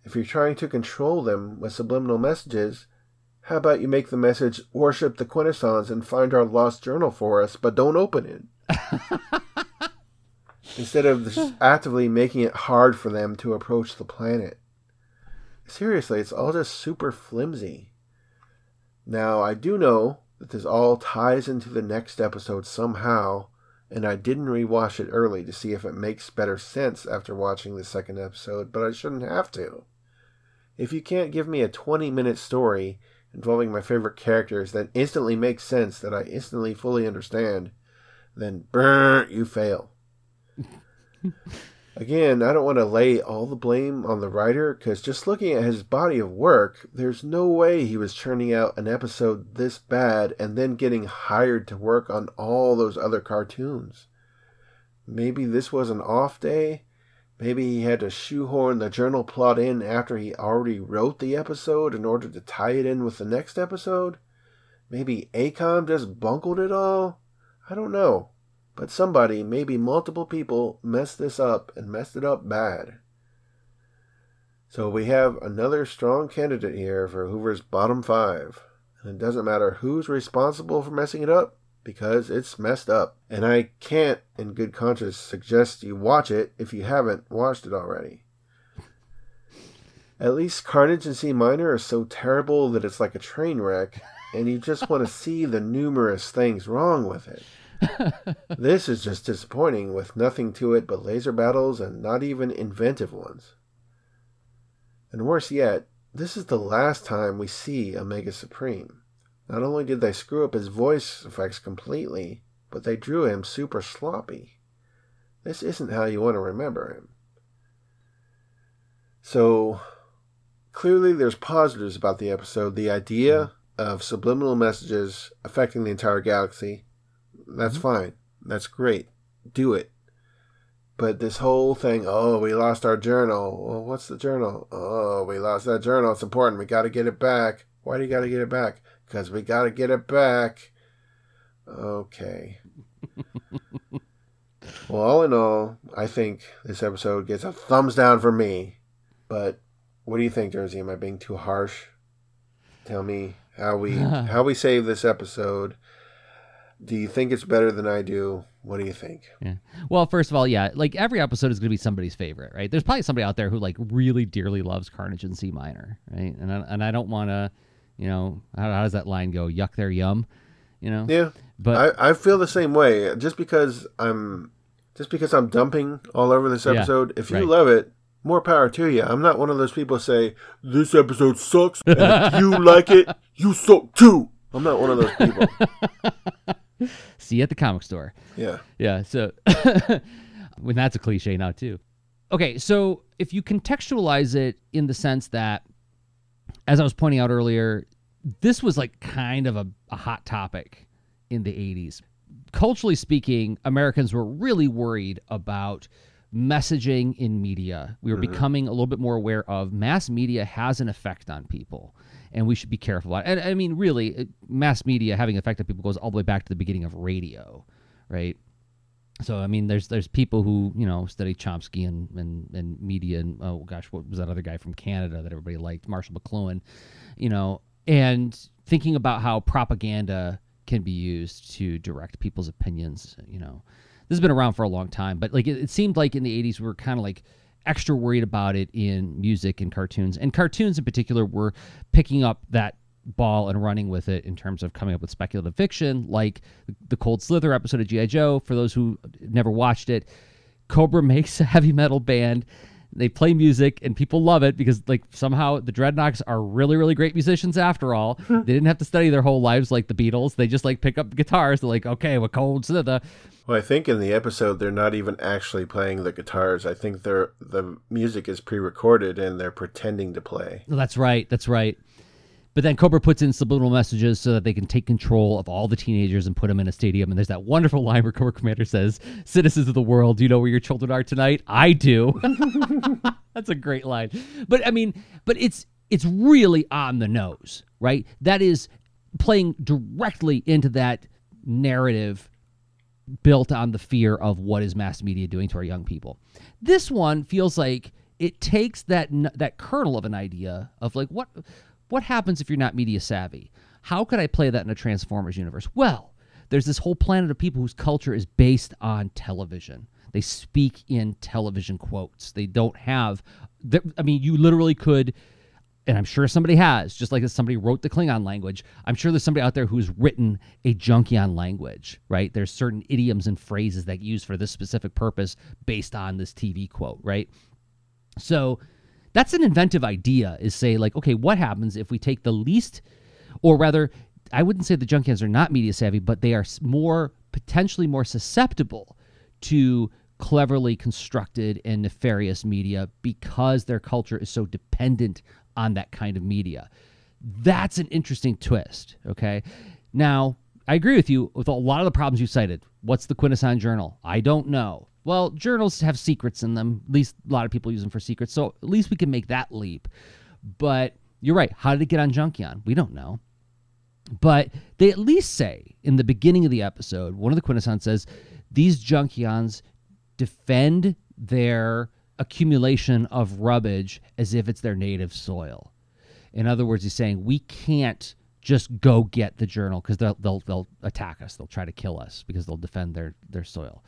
If you're trying to control them with subliminal messages, how about you make the message, worship the Quintessons and find our lost journal for us, but don't open it. Instead of actively making it hard for them to approach the planet. Seriously, it's all just super flimsy. Now, I do know that this all ties into the next episode somehow, and I didn't rewatch it early to see if it makes better sense after watching the second episode, but I shouldn't have to. If you can't give me a twenty-minute story involving my favorite characters that instantly makes sense, that I instantly fully understand, then brrr, you fail. Again, I don't want to lay all the blame on the writer, because just looking at his body of work, there's no way he was churning out an episode this bad and then getting hired to work on all those other cartoons. Maybe this was an off day. Maybe he had to shoehorn the journal plot in after he already wrote the episode in order to tie it in with the next episode. Maybe Acom just bungled it all. I don't know. But somebody, maybe multiple people, messed this up and messed it up bad. So we have another strong candidate here for Hoover's bottom five. And it doesn't matter who's responsible for messing it up, because it's messed up. And I can't, in good conscience, suggest you watch it if you haven't watched it already. At least Carnage and C Minor are so terrible that it's like a train wreck, and you just want to see the numerous things wrong with it. This is just disappointing, with nothing to it but laser battles and not even inventive ones. And worse yet, this is the last time we see Omega Supreme. Not only did they screw up his voice effects completely, but they drew him super sloppy. This isn't how you want to remember him. So, clearly there's positives about the episode. The idea of subliminal messages affecting the entire galaxy. That's mm-hmm. fine. That's great. Do it. But this whole thing, oh, we lost our journal. Well, what's the journal? Oh, we lost that journal. It's important. We got to get it back. Why do you got to get it back? Because we got to get it back. Okay. Well, all in all, I think this episode gets a thumbs down for me. But what do you think, Jersey? Am I being too harsh? Tell me how we how we save this episode. Do you think it's better than I do? What do you think? Yeah. Well, first of all, yeah, like every episode is going to be somebody's favorite, right? There's probably somebody out there who like really dearly loves Carnage in C minor, right? And I, and I don't want to, you know, how, how does that line go? Yuck their yum, you know? Yeah. But I, I feel the same way. Just because I'm, just because I'm dumping all over this episode. Yeah, if you right. love it, more power to you. I'm not one of those people who say this episode sucks, and if you like it, you suck too. I'm not one of those people. See you at the comic store. Yeah. Yeah. So when that's a cliche now too. Okay. So if you contextualize it in the sense that, as I was pointing out earlier, this was like kind of a, a hot topic in the eighties. Culturally speaking, Americans were really worried about messaging in media. We were mm-hmm. becoming a little bit more aware of mass media has an effect on people. And we should be careful. And I mean, really, mass media having affected people goes all the way back to the beginning of radio, right? So, I mean, there's there's people who, you know, study Chomsky and, and, and media and, oh, gosh, what was that other guy from Canada that everybody liked, Marshall McLuhan, you know, and thinking about how propaganda can be used to direct people's opinions, you know. This has been around for a long time, but, like, it, it seemed like in the eighties we were kind of, like, extra worried about it in music and cartoons, and cartoons in particular were picking up that ball and running with it in terms of coming up with speculative fiction, like the Cold Slither episode of G I Joe. For those who never watched it, Cobra makes a heavy metal band. They play music and people love it because, like, somehow the Dreadnoks are really, really great musicians after all. They didn't have to study their whole lives like the Beatles. They just, like, pick up the guitars. They're like, okay, we're Cold Slither. Well, I think in the episode they're not even actually playing the guitars. I think they're the music is pre-recorded and they're pretending to play. That's right. That's right. But then Cobra puts in subliminal messages so that they can take control of all the teenagers and put them in a stadium. And there's that wonderful line where Cobra Commander says, "Citizens of the world, do you know where your children are tonight? I do." That's a great line. But I mean, but it's it's really on the nose, right? That is playing directly into that narrative built on the fear of what is mass media doing to our young people. This one feels like it takes that that kernel of an idea of like what. What happens if you're not media savvy? How could I play that in a Transformers universe? Well, there's this whole planet of people whose culture is based on television. They speak in television quotes. They don't have... I mean, you literally could... And I'm sure somebody has, just like if somebody wrote the Klingon language, I'm sure there's somebody out there who's written a Junkian language, right? There's certain idioms and phrases that use for this specific purpose based on this T V quote, right? So... That's an inventive idea, is say, like, okay, what happens if we take the least, or rather, I wouldn't say the Junkians are not media savvy, but they are more, potentially more susceptible to cleverly constructed and nefarious media because their culture is so dependent on that kind of media. That's an interesting twist, okay? Now, I agree with you with a lot of the problems you cited. What's the Quintesson Journal? I don't know. Well, journals have secrets in them. At least a lot of people use them for secrets. So at least we can make that leap. But you're right. How did it get on Junkion? We don't know. But they at least say in the beginning of the episode, one of the Quintessons says, these Junkions defend their accumulation of rubbish as if it's their native soil. In other words, he's saying we can't just go get the journal because they'll, they'll, they'll attack us. They'll try to kill us because they'll defend their, their soil.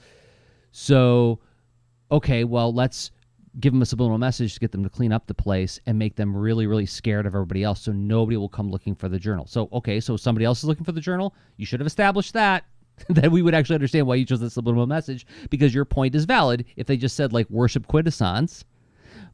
So, okay, well, let's give them a subliminal message to get them to clean up the place and make them really, really scared of everybody else so nobody will come looking for the journal. So, okay, so somebody else is looking for the journal. You should have established that. Then we would actually understand why you chose that subliminal message, because your point is valid if they just said, like, worship Quintessons.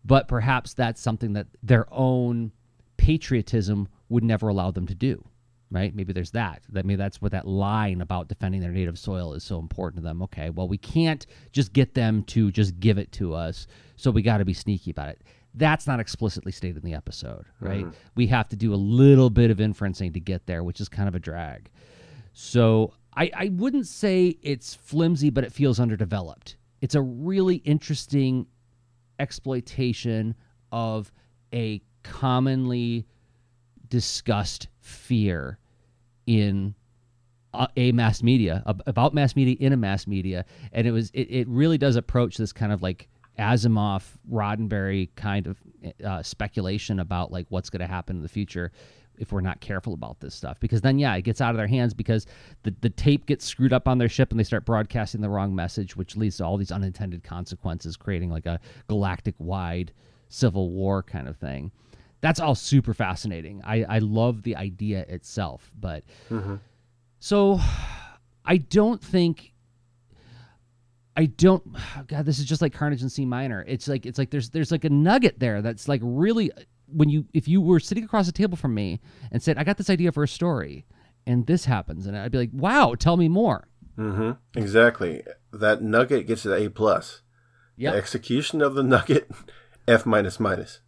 But perhaps that's something that their own patriotism would never allow them to do. Right? Maybe there's that. That maybe that's what that line about defending their native soil is so important to them. Okay, well, we can't just get them to just give it to us, so we got to be sneaky about it. That's not explicitly stated in the episode, right? Mm-hmm. We have to do a little bit of inferencing to get there, which is kind of a drag. So I, I wouldn't say it's flimsy, but it feels underdeveloped. It's a really interesting exploitation of a commonly discussed fear in a, a mass media, about mass media in a mass media. And it was, it, it really does approach this kind of like Asimov, Roddenberry kind of uh, speculation about like what's going to happen in the future if we're not careful about this stuff, because then, yeah, it gets out of their hands because the, the tape gets screwed up on their ship and they start broadcasting the wrong message, which leads to all these unintended consequences, creating like a galactic-wide civil war kind of thing. That's all super fascinating. I, I love the idea itself, but mm-hmm. so I don't think I don't. Oh God, this is just like Carnage in C minor. It's like it's like there's there's like a nugget there that's like really. When you, if you were sitting across the table from me and said, I got this idea for a story and this happens, and I'd be like, wow, tell me more. Mm-hmm. Exactly. That nugget gets an A plus. Yeah. Execution of the nugget, F minus minus.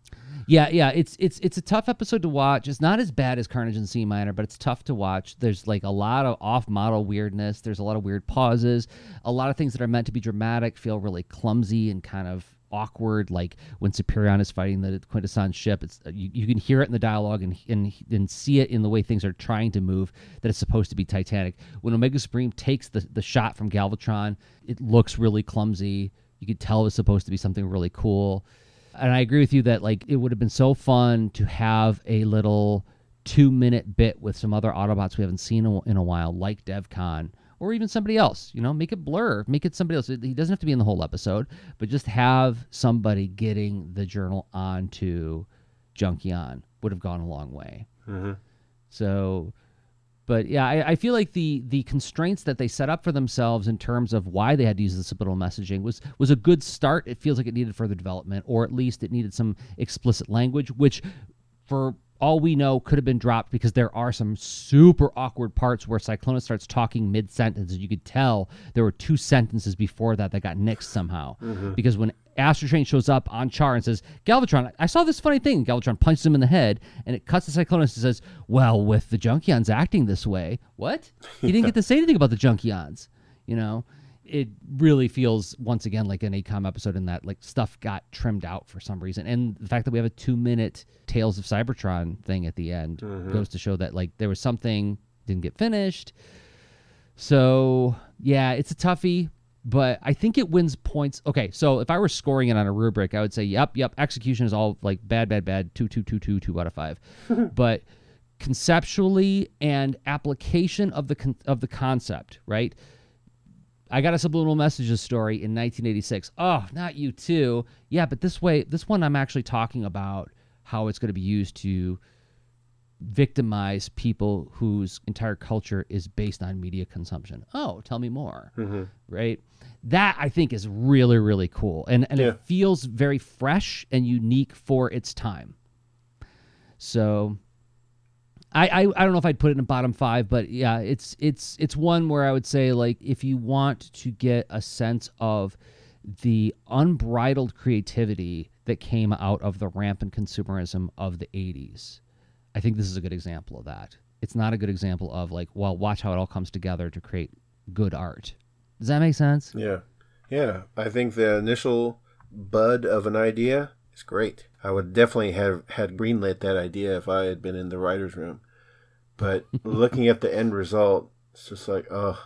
Yeah. Yeah. It's, it's, it's a tough episode to watch. It's not as bad as Carnage in C minor, but it's tough to watch. There's like a lot of off model weirdness. There's a lot of weird pauses, a lot of things that are meant to be dramatic, feel really clumsy and kind of awkward, like when Superion is fighting the Quintesson ship. It's you, you can hear it in the dialogue and, and and see it in the way things are trying to move, that it's supposed to be Titanic. When Omega Supreme takes the, the shot from Galvatron, it looks really clumsy. You could tell it was supposed to be something really cool. And I agree with you that like it would have been so fun to have a little two-minute bit with some other Autobots we haven't seen in a while, like DevCon, or even somebody else, you know, make it blur, make it somebody else. He doesn't have to be in the whole episode, but just have somebody getting the journal onto Junkion would have gone a long way. Mm-hmm. So, but yeah, I, I feel like the the constraints that they set up for themselves in terms of why they had to use the subliminal messaging was was a good start. It feels like it needed further development, or at least it needed some explicit language, which for all we know could have been dropped, because there are some super awkward parts where Cyclonus starts talking mid-sentence. You could tell there were two sentences before that that got nixed somehow. Mm-hmm. Because when Astro Train shows up on Char and says, Galvatron, I saw this funny thing. Galvatron punches him in the head, and it cuts to Cyclonus and says, well, with the Junkions acting this way, what? He didn't get to say anything about the Junkions. You know, it really feels, once again, like an A COM episode in that like stuff got trimmed out for some reason. And the fact that we have a two-minute Tales of Cybertron thing at the end mm-hmm. goes to show that like there was something didn't get finished. So, yeah, it's a toughie, but I think it wins points. Okay, so if I were scoring it on a rubric, I would say, yep, yep, execution is all like bad, bad, bad, two, two, two, two, two out of five. But conceptually and application of the con- of the concept, right? I got a subliminal messages story in nineteen eighty-six. Oh, not you too. Yeah, but this way, this one I'm actually talking about how it's going to be used to victimize people whose entire culture is based on media consumption. Oh, tell me more. Mm-hmm. Right? That, I think, is really, really cool. And, and yeah. It feels very fresh and unique for its time. So... I, I, I don't know if I'd put it in the bottom five, but yeah, it's it's it's one where I would say, like, if you want to get a sense of the unbridled creativity that came out of the rampant consumerism of the eighties, I think this is a good example of that. It's not a good example of, like, well, watch how it all comes together to create good art. Does that make sense? Yeah. Yeah. I think the initial bud of an idea is great. I would definitely have had greenlit that idea if I had been in the writer's room. But looking at the end result, it's just like, oh,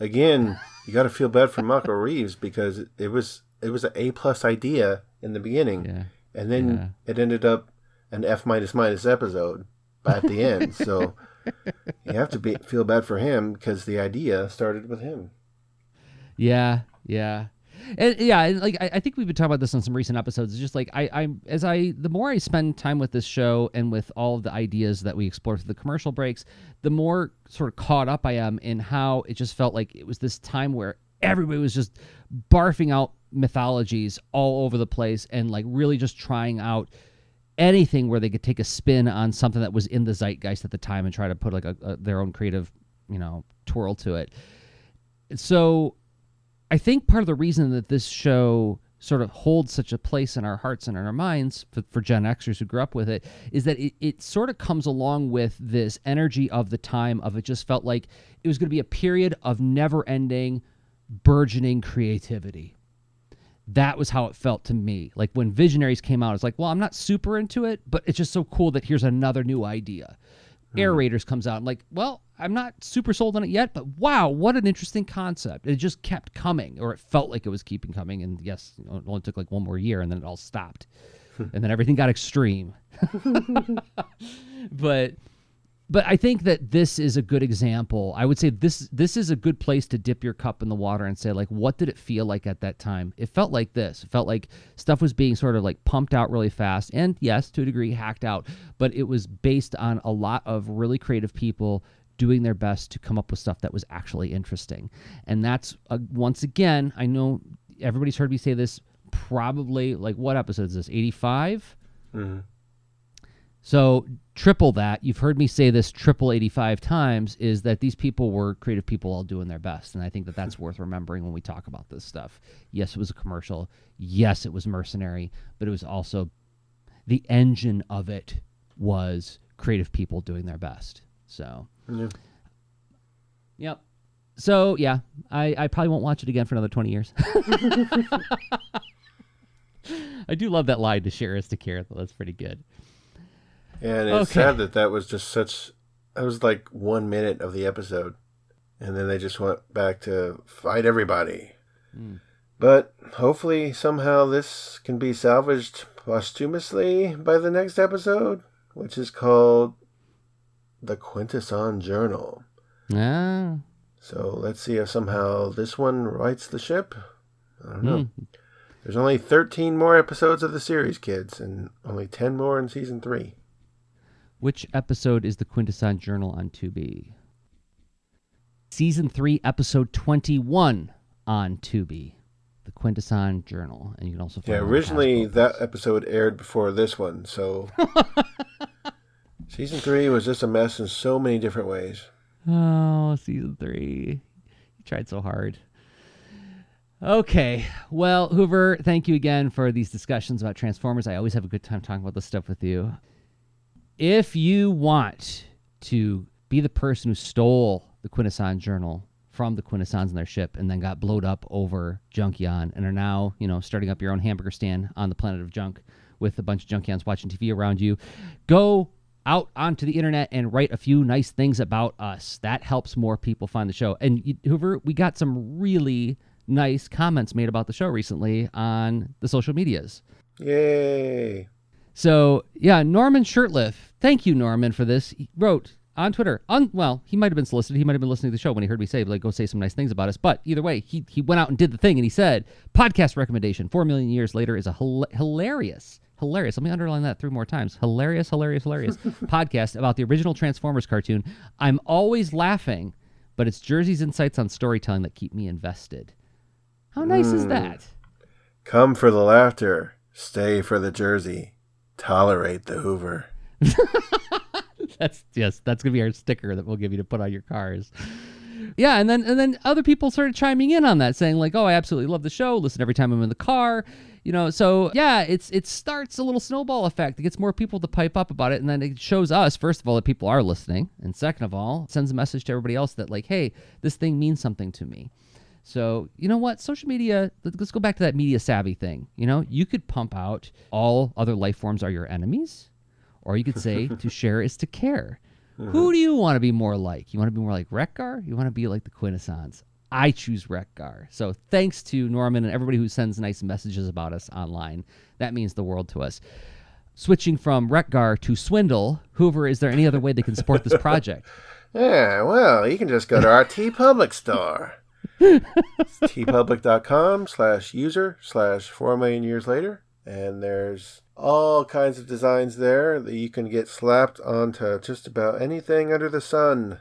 again, you got to feel bad for Michael Reeves, because it was it was an A-plus idea in the beginning. Yeah. And then yeah. It ended up an F-minus-minus episode at the end. So you have to be, feel bad for him, because the idea started with him. Yeah, yeah. And yeah, like I, I think we've been talking about this on some recent episodes. It's just like I, I'm as I the more I spend time with this show and with all of the ideas that we explore through the commercial breaks, the more sort of caught up I am in how it just felt like it was this time where everybody was just barfing out mythologies all over the place and like really just trying out anything where they could take a spin on something that was in the zeitgeist at the time and try to put like a, a their own creative, you know, twirl to it. So. I think part of the reason that this show sort of holds such a place in our hearts and in our minds for, for Gen Xers who grew up with it, is that it, it sort of comes along with this energy of the time of it just felt like it was going to be a period of never-ending, burgeoning creativity. That was how it felt to me. Like when Visionaries came out, it's like, well, I'm not super into it, but it's just so cool that here's another new idea. Mm. Air Raiders comes out. I'm like, well, I'm not super sold on it yet, but wow, what an interesting concept. It just kept coming, or it felt like it was keeping coming. And yes, you know, it only took like one more year and then it all stopped. And then everything got extreme. But but I think that this is a good example. I would say this this is a good place to dip your cup in the water and say, like, what did it feel like at that time? It felt like this. It felt like stuff was being sort of like pumped out really fast. And yes, to a degree, hacked out. But it was based on a lot of really creative people doing their best to come up with stuff that was actually interesting. And that's, uh, once again, I know everybody's heard me say this probably, like, what episode is this, eighty-five? Mm-hmm. So triple that, you've heard me say this triple eighty-five times, is that these people were creative people all doing their best. And I think that that's worth remembering when we talk about this stuff. Yes, it was a commercial. Yes, it was mercenary. But it was also, the engine of it was creative people doing their best. So... Yeah. Yep. So yeah, I, I probably won't watch it again for another twenty years. I do love that line to share is to care, though. That's pretty good. And it's okay. Sad that that was just such. That was like one minute of the episode, and then they just went back to fight everybody. Mm. But hopefully, somehow this can be salvaged posthumously by the next episode, which is called The Quintesson Journal. Ah. So let's see if somehow this one rights the ship. I don't know. Mm. There's only thirteen more episodes of the series, kids, and only ten more in season three. Which episode is The Quintesson Journal on Tubi? Season three, episode twenty-one on Tubi. The Quintesson Journal. And you can also find Yeah, originally that episode aired before this one, so... Season three was just a mess in so many different ways. Oh, season three. You tried so hard. Okay. Well, Hoover, thank you again for these discussions about Transformers. I always have a good time talking about this stuff with you. If you want to be the person who stole the Quintesson Journal from the Quintessons in their ship and then got blowed up over Junkion and are now, you know, starting up your own hamburger stand on the planet of junk with a bunch of Junkions watching T V around you, go out onto the internet and write a few nice things about us. That helps more people find the show. And Hoover, we got some really nice comments made about the show recently on the social medias. Yay. So yeah, Norman Shirtliff, thank you, Norman, for this. He wrote on Twitter, un- well, he might've been solicited. He might've been listening to the show when he heard me say, like, go say some nice things about us. But either way, he, he went out and did the thing and he said, podcast recommendation, four million years later is a hel- hilarious Hilarious. Let me underline that three more times. Hilarious, hilarious, hilarious podcast about the original Transformers cartoon. I'm always laughing, but it's Jersey's insights on storytelling that keep me invested. How nice mm. is that? Come for the laughter. Stay for the Jersey. Tolerate the Hoover. That's yes, that's going to be our sticker that we'll give you to put on your cars. Yeah, and then and then other people started chiming in on that, saying like, oh, I absolutely love the show. Listen every time I'm in the car. You know, so yeah, it's it starts a little snowball effect. It gets more people to pipe up about it, and then it shows us, first of all, that people are listening, and second of all, it sends a message to everybody else that, like, hey, this thing means something to me. So, you know what? Social media, let's go back to that media savvy thing. You know, you could pump out all other life forms are your enemies, or you could say to share is to care. Mm-hmm. Who do you want to be more like? You want to be more like Wreck-Gar? You want to be like the Quintessons? I choose Wreck-Gar. So thanks to Norman and everybody who sends nice messages about us online. That means the world to us. Switching from Wreck-Gar to Swindle, Hoover, is there any other way they can support this project? Yeah, well, you can just go to our TeePublic store. It's tpublic.com slash user slash four million years later. And there's all kinds of designs there that you can get slapped onto just about anything under the sun.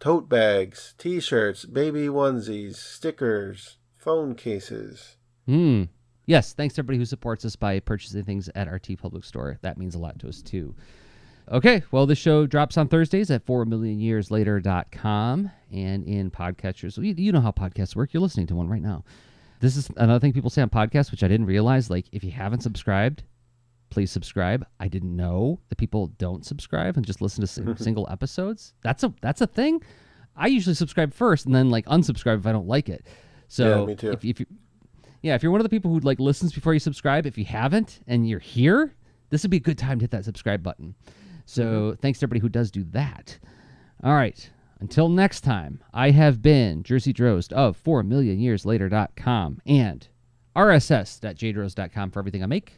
Tote bags, t-shirts, baby onesies, stickers, phone cases. Mm. Yes, thanks to everybody who supports us by purchasing things at our TeePublic store. That means a lot to us, too. Okay, well, this show drops on Thursdays at four million years later dot com and in podcatchers. You know how podcasts work. You're listening to one right now. This is another thing people say on podcasts, which I didn't realize. Like, if you haven't subscribed, please subscribe. I didn't know that people don't subscribe and just listen to sing- single episodes. That's a that's a thing. I usually subscribe first and then like unsubscribe if I don't like it. So yeah, me too. If, if you, yeah, if you're one of the people who like listens before you subscribe, if you haven't and you're here, this would be a good time to hit that subscribe button. So mm-hmm. thanks to everybody who does do that. All right. Until next time, I have been Jersey Drozd of four million years later dot com and r s s dot j drozd dot com for everything I make.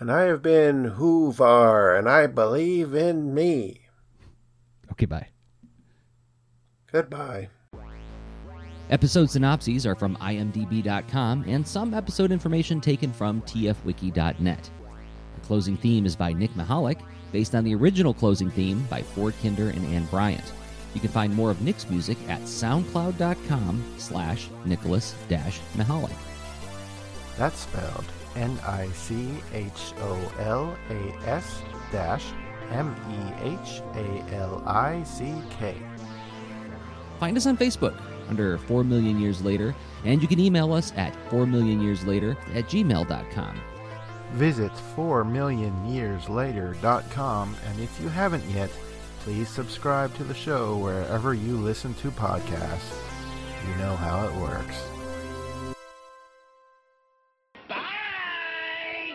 And I have been Hoover, and I believe in me. Okay, bye. Goodbye. Episode synopses are from i m d b dot com and some episode information taken from t f wiki dot net. The closing theme is by Nick Mahalik, based on the original closing theme by Ford Kinder and Ann Bryant. You can find more of Nick's music at soundcloud dot com slash Nicholas Mahalik. That's spelled N I C H O L A S dash M E H A L I C K. Find us on Facebook under four million years later, and you can email us at four million years later at gmail dot com. Visit four million years later dot com, and if you haven't yet, please subscribe to the show wherever you listen to podcasts. You know how it works.